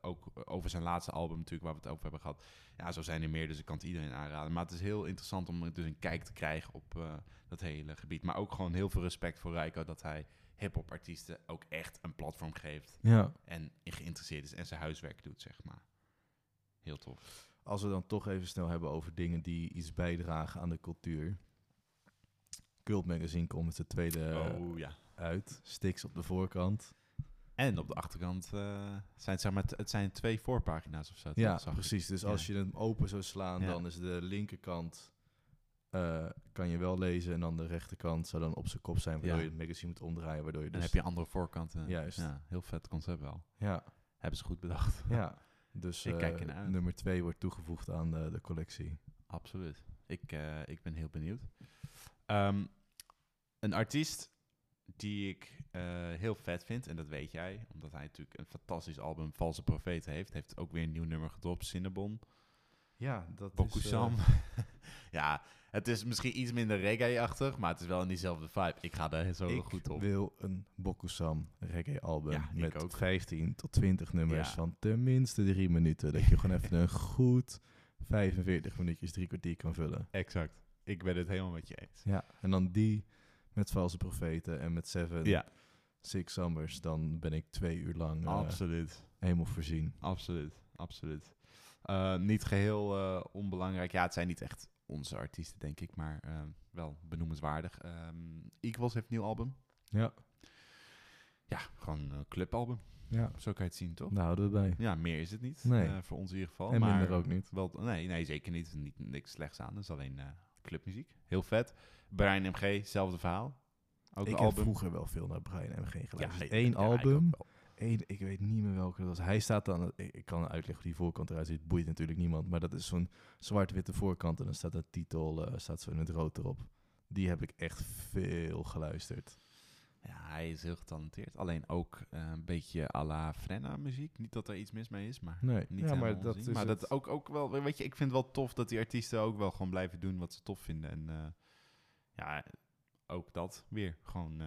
ook over zijn laatste album natuurlijk, waar we het over hebben gehad. Ja, zo zijn er meer, dus ik kan het iedereen aanraden. Maar het is heel interessant om dus een kijk te krijgen op dat hele gebied. Maar ook gewoon heel veel respect voor Rijko dat hij hip-hop artiesten ook echt een platform geeft. Ja. En geïnteresseerd is en zijn huiswerk doet, zeg maar. Heel tof. Als we dan toch even snel hebben over dingen die iets bijdragen aan de cultuur. Cult Magazine komt met de tweede uit. Stix op de voorkant. En op de achterkant zijn zeg maar het zijn twee voorpagina's of zo. Ja, precies. Dus als je hem open zou slaan, dan is de linkerkant kan je wel lezen. En dan de rechterkant zou dan op zijn kop zijn, waardoor je het magazine moet omdraaien. Waardoor je dus dan heb je andere voorkanten. Juist. Ja, heel vet concept wel. Ja. Hebben ze goed bedacht. Ja. Dus ik kijk ernaar. Nummer 2 wordt toegevoegd aan de collectie. Absoluut. Ik ben heel benieuwd. Een artiest die ik heel vet vind, en dat weet jij, omdat hij natuurlijk een fantastisch album Valse Profeten heeft ook weer een nieuw nummer gedropt, Cinnabon. Ja, dat Bokusam. Is... ja, het is misschien iets minder reggae-achtig, maar het is wel in diezelfde vibe. Ik ga daar zo goed op. Ik wil een Bokusam reggae-album met ook. 15 tot 20 nummers van tenminste 3 minuten. Dat je gewoon even een goed 45 minuutjes, 3 kwartier kan vullen. Exact. Ik ben het helemaal met je eens. Ja, en dan die met Valse Profeten en met Sevn, Six Summers, dan ben ik 2 uur lang helemaal voorzien. Absoluut, absoluut. Niet geheel onbelangrijk. Ja, het zijn niet echt onze artiesten, denk ik, maar wel benoemenswaardig. Equals heeft een nieuw album. Ja. Ja, gewoon een clubalbum. Ja. Zo kan je het zien, toch? Daar houden we bij. Ja, meer is het niet. Nee. Voor ons in ieder geval. En maar minder ook niet. Wel, nee, zeker niet. Niks slechts aan. Dat is alleen clubmuziek. Heel vet. Brian MG, zelfde verhaal. Ook ik heb vroeger wel veel naar Brian MG geluisterd. Ja, Eén album. Ik weet niet meer welke dat was. Hij staat dan... Ik kan uitleggen hoe die voorkant eruit ziet. Boeit natuurlijk niemand. Maar dat is zo'n zwart-witte voorkant. En dan staat de titel staat zo in het rood erop. Die heb ik echt veel geluisterd. Ja, hij is heel getalenteerd. Alleen ook een beetje à la Frenna muziek. Niet dat er iets mis mee is, maar niet helemaal maar dat onzien. Is maar dat ook wel... Weet je, ik vind het wel tof dat die artiesten ook wel gewoon blijven doen wat ze tof vinden. En ook dat weer. Gewoon,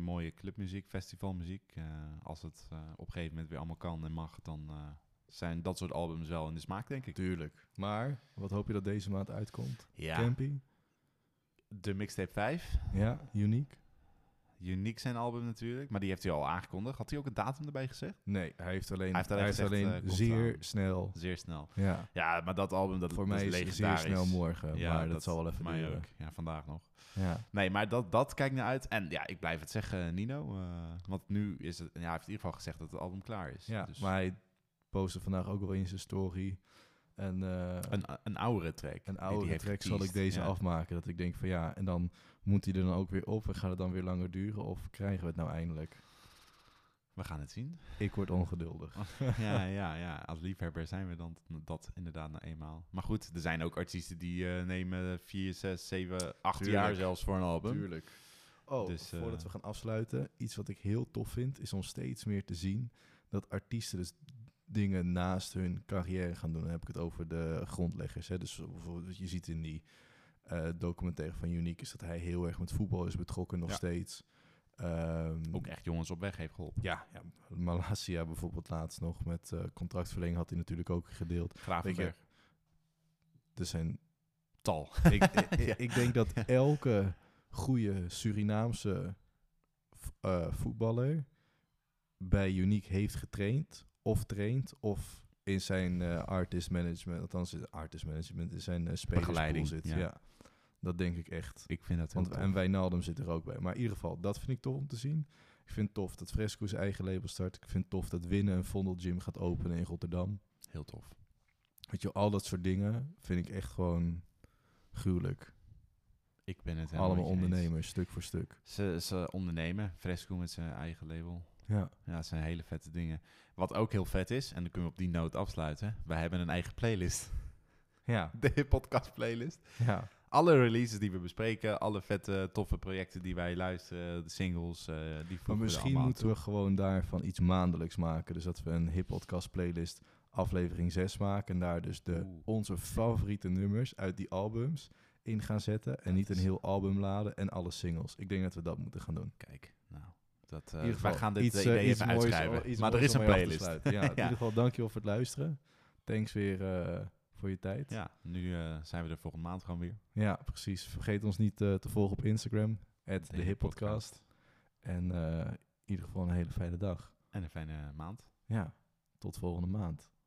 mooie clubmuziek, festivalmuziek. Als het op een gegeven moment weer allemaal kan en mag, dan zijn dat soort albums wel in de smaak, denk ik. Tuurlijk. Maar wat hoop je dat deze maand uitkomt? Ja. Campy? De mixtape 5. Ja, Unique. Unique zijn album natuurlijk, maar die heeft hij al aangekondigd. Had hij ook een datum erbij gezegd? Nee, hij heeft alleen zeer snel. Zeer snel. Ja. Ja, maar dat album, dat voor mij is legendarisch. Zeer snel morgen, ja, maar dat zal wel even duren. Ook. Ja, vandaag nog. Ja. Nee, maar dat kijk naar uit. En ja, ik blijf het zeggen, Nino. Want nu is het... Ja, hij heeft in ieder geval gezegd dat het album klaar is. Ja, dus. Maar hij postte vandaag ook wel in zijn story... Een oudere track. Een oudere track zal ik deze afmaken. Dat ik denk van en dan moet die er dan ook weer op. En gaat het dan weer langer duren? Of krijgen we het nou eindelijk? We gaan het zien. Ik word ongeduldig. Ja. Als liefhebber zijn we dan dat inderdaad nou eenmaal. Maar goed, er zijn ook artiesten die nemen 4, 6, 7, 8 jaar zelfs voor een album. Tuurlijk. Oh, dus, voordat we gaan afsluiten. Iets wat ik heel tof vind, is om steeds meer te zien dat artiesten dus dingen naast hun carrière gaan doen. Dan heb ik het over de grondleggers. Hè. Dus bijvoorbeeld wat je ziet in die documentaire van Unique... is dat hij heel erg met voetbal is betrokken nog steeds. Ook echt jongens op weg heeft geholpen. Ja. Malasia bijvoorbeeld laatst nog met contractverlenging... had hij natuurlijk ook gedeeld. Gravenberg. Er zijn tal. Ik denk dat elke goede Surinaamse voetballer... bij Unique heeft getraind... Of traint, of in zijn artist management, in zijn spelerspool zit. Ja. Dat denk ik echt. Ik vind dat tof. En Wijnaldum zit er ook bij. Maar in ieder geval, dat vind ik tof om te zien. Ik vind het tof dat Fresku zijn eigen label start. Ik vind het tof dat Winne een Vondelgym gaat openen in Rotterdam. Heel tof. Weet je, al dat soort dingen vind ik echt gewoon gruwelijk. Ik ben het helemaal. Allemaal ondernemers, stuk voor stuk. Ze ondernemen, Fresku met zijn eigen label. Ja. Ja, dat zijn hele vette dingen. Wat ook heel vet is, en dan kunnen we op die noot afsluiten. Wij hebben een eigen playlist. Ja. De podcast playlist. Ja. Alle releases die we bespreken, alle vette, toffe projecten die wij luisteren, de singles, die voegen we misschien moeten we gewoon daarvan iets maandelijks maken. Dus dat we een hippodcast playlist aflevering 6 maken. En daar dus onze favoriete nummers uit die albums in gaan zetten. En niet een heel album laden en alle singles. Ik denk dat we dat moeten gaan doen. Kijk, nou. Wij gaan dit idee even uitschrijven. Maar er is een playlist. Ja, ja. In ieder geval, dankjewel voor het luisteren. Thanks weer... voor je tijd. Ja, nu zijn we er volgende maand gewoon weer. Ja, precies. Vergeet ons niet te volgen op Instagram. @thehippodcast. En in ieder geval een hele fijne dag. En een fijne maand. Ja, tot volgende maand.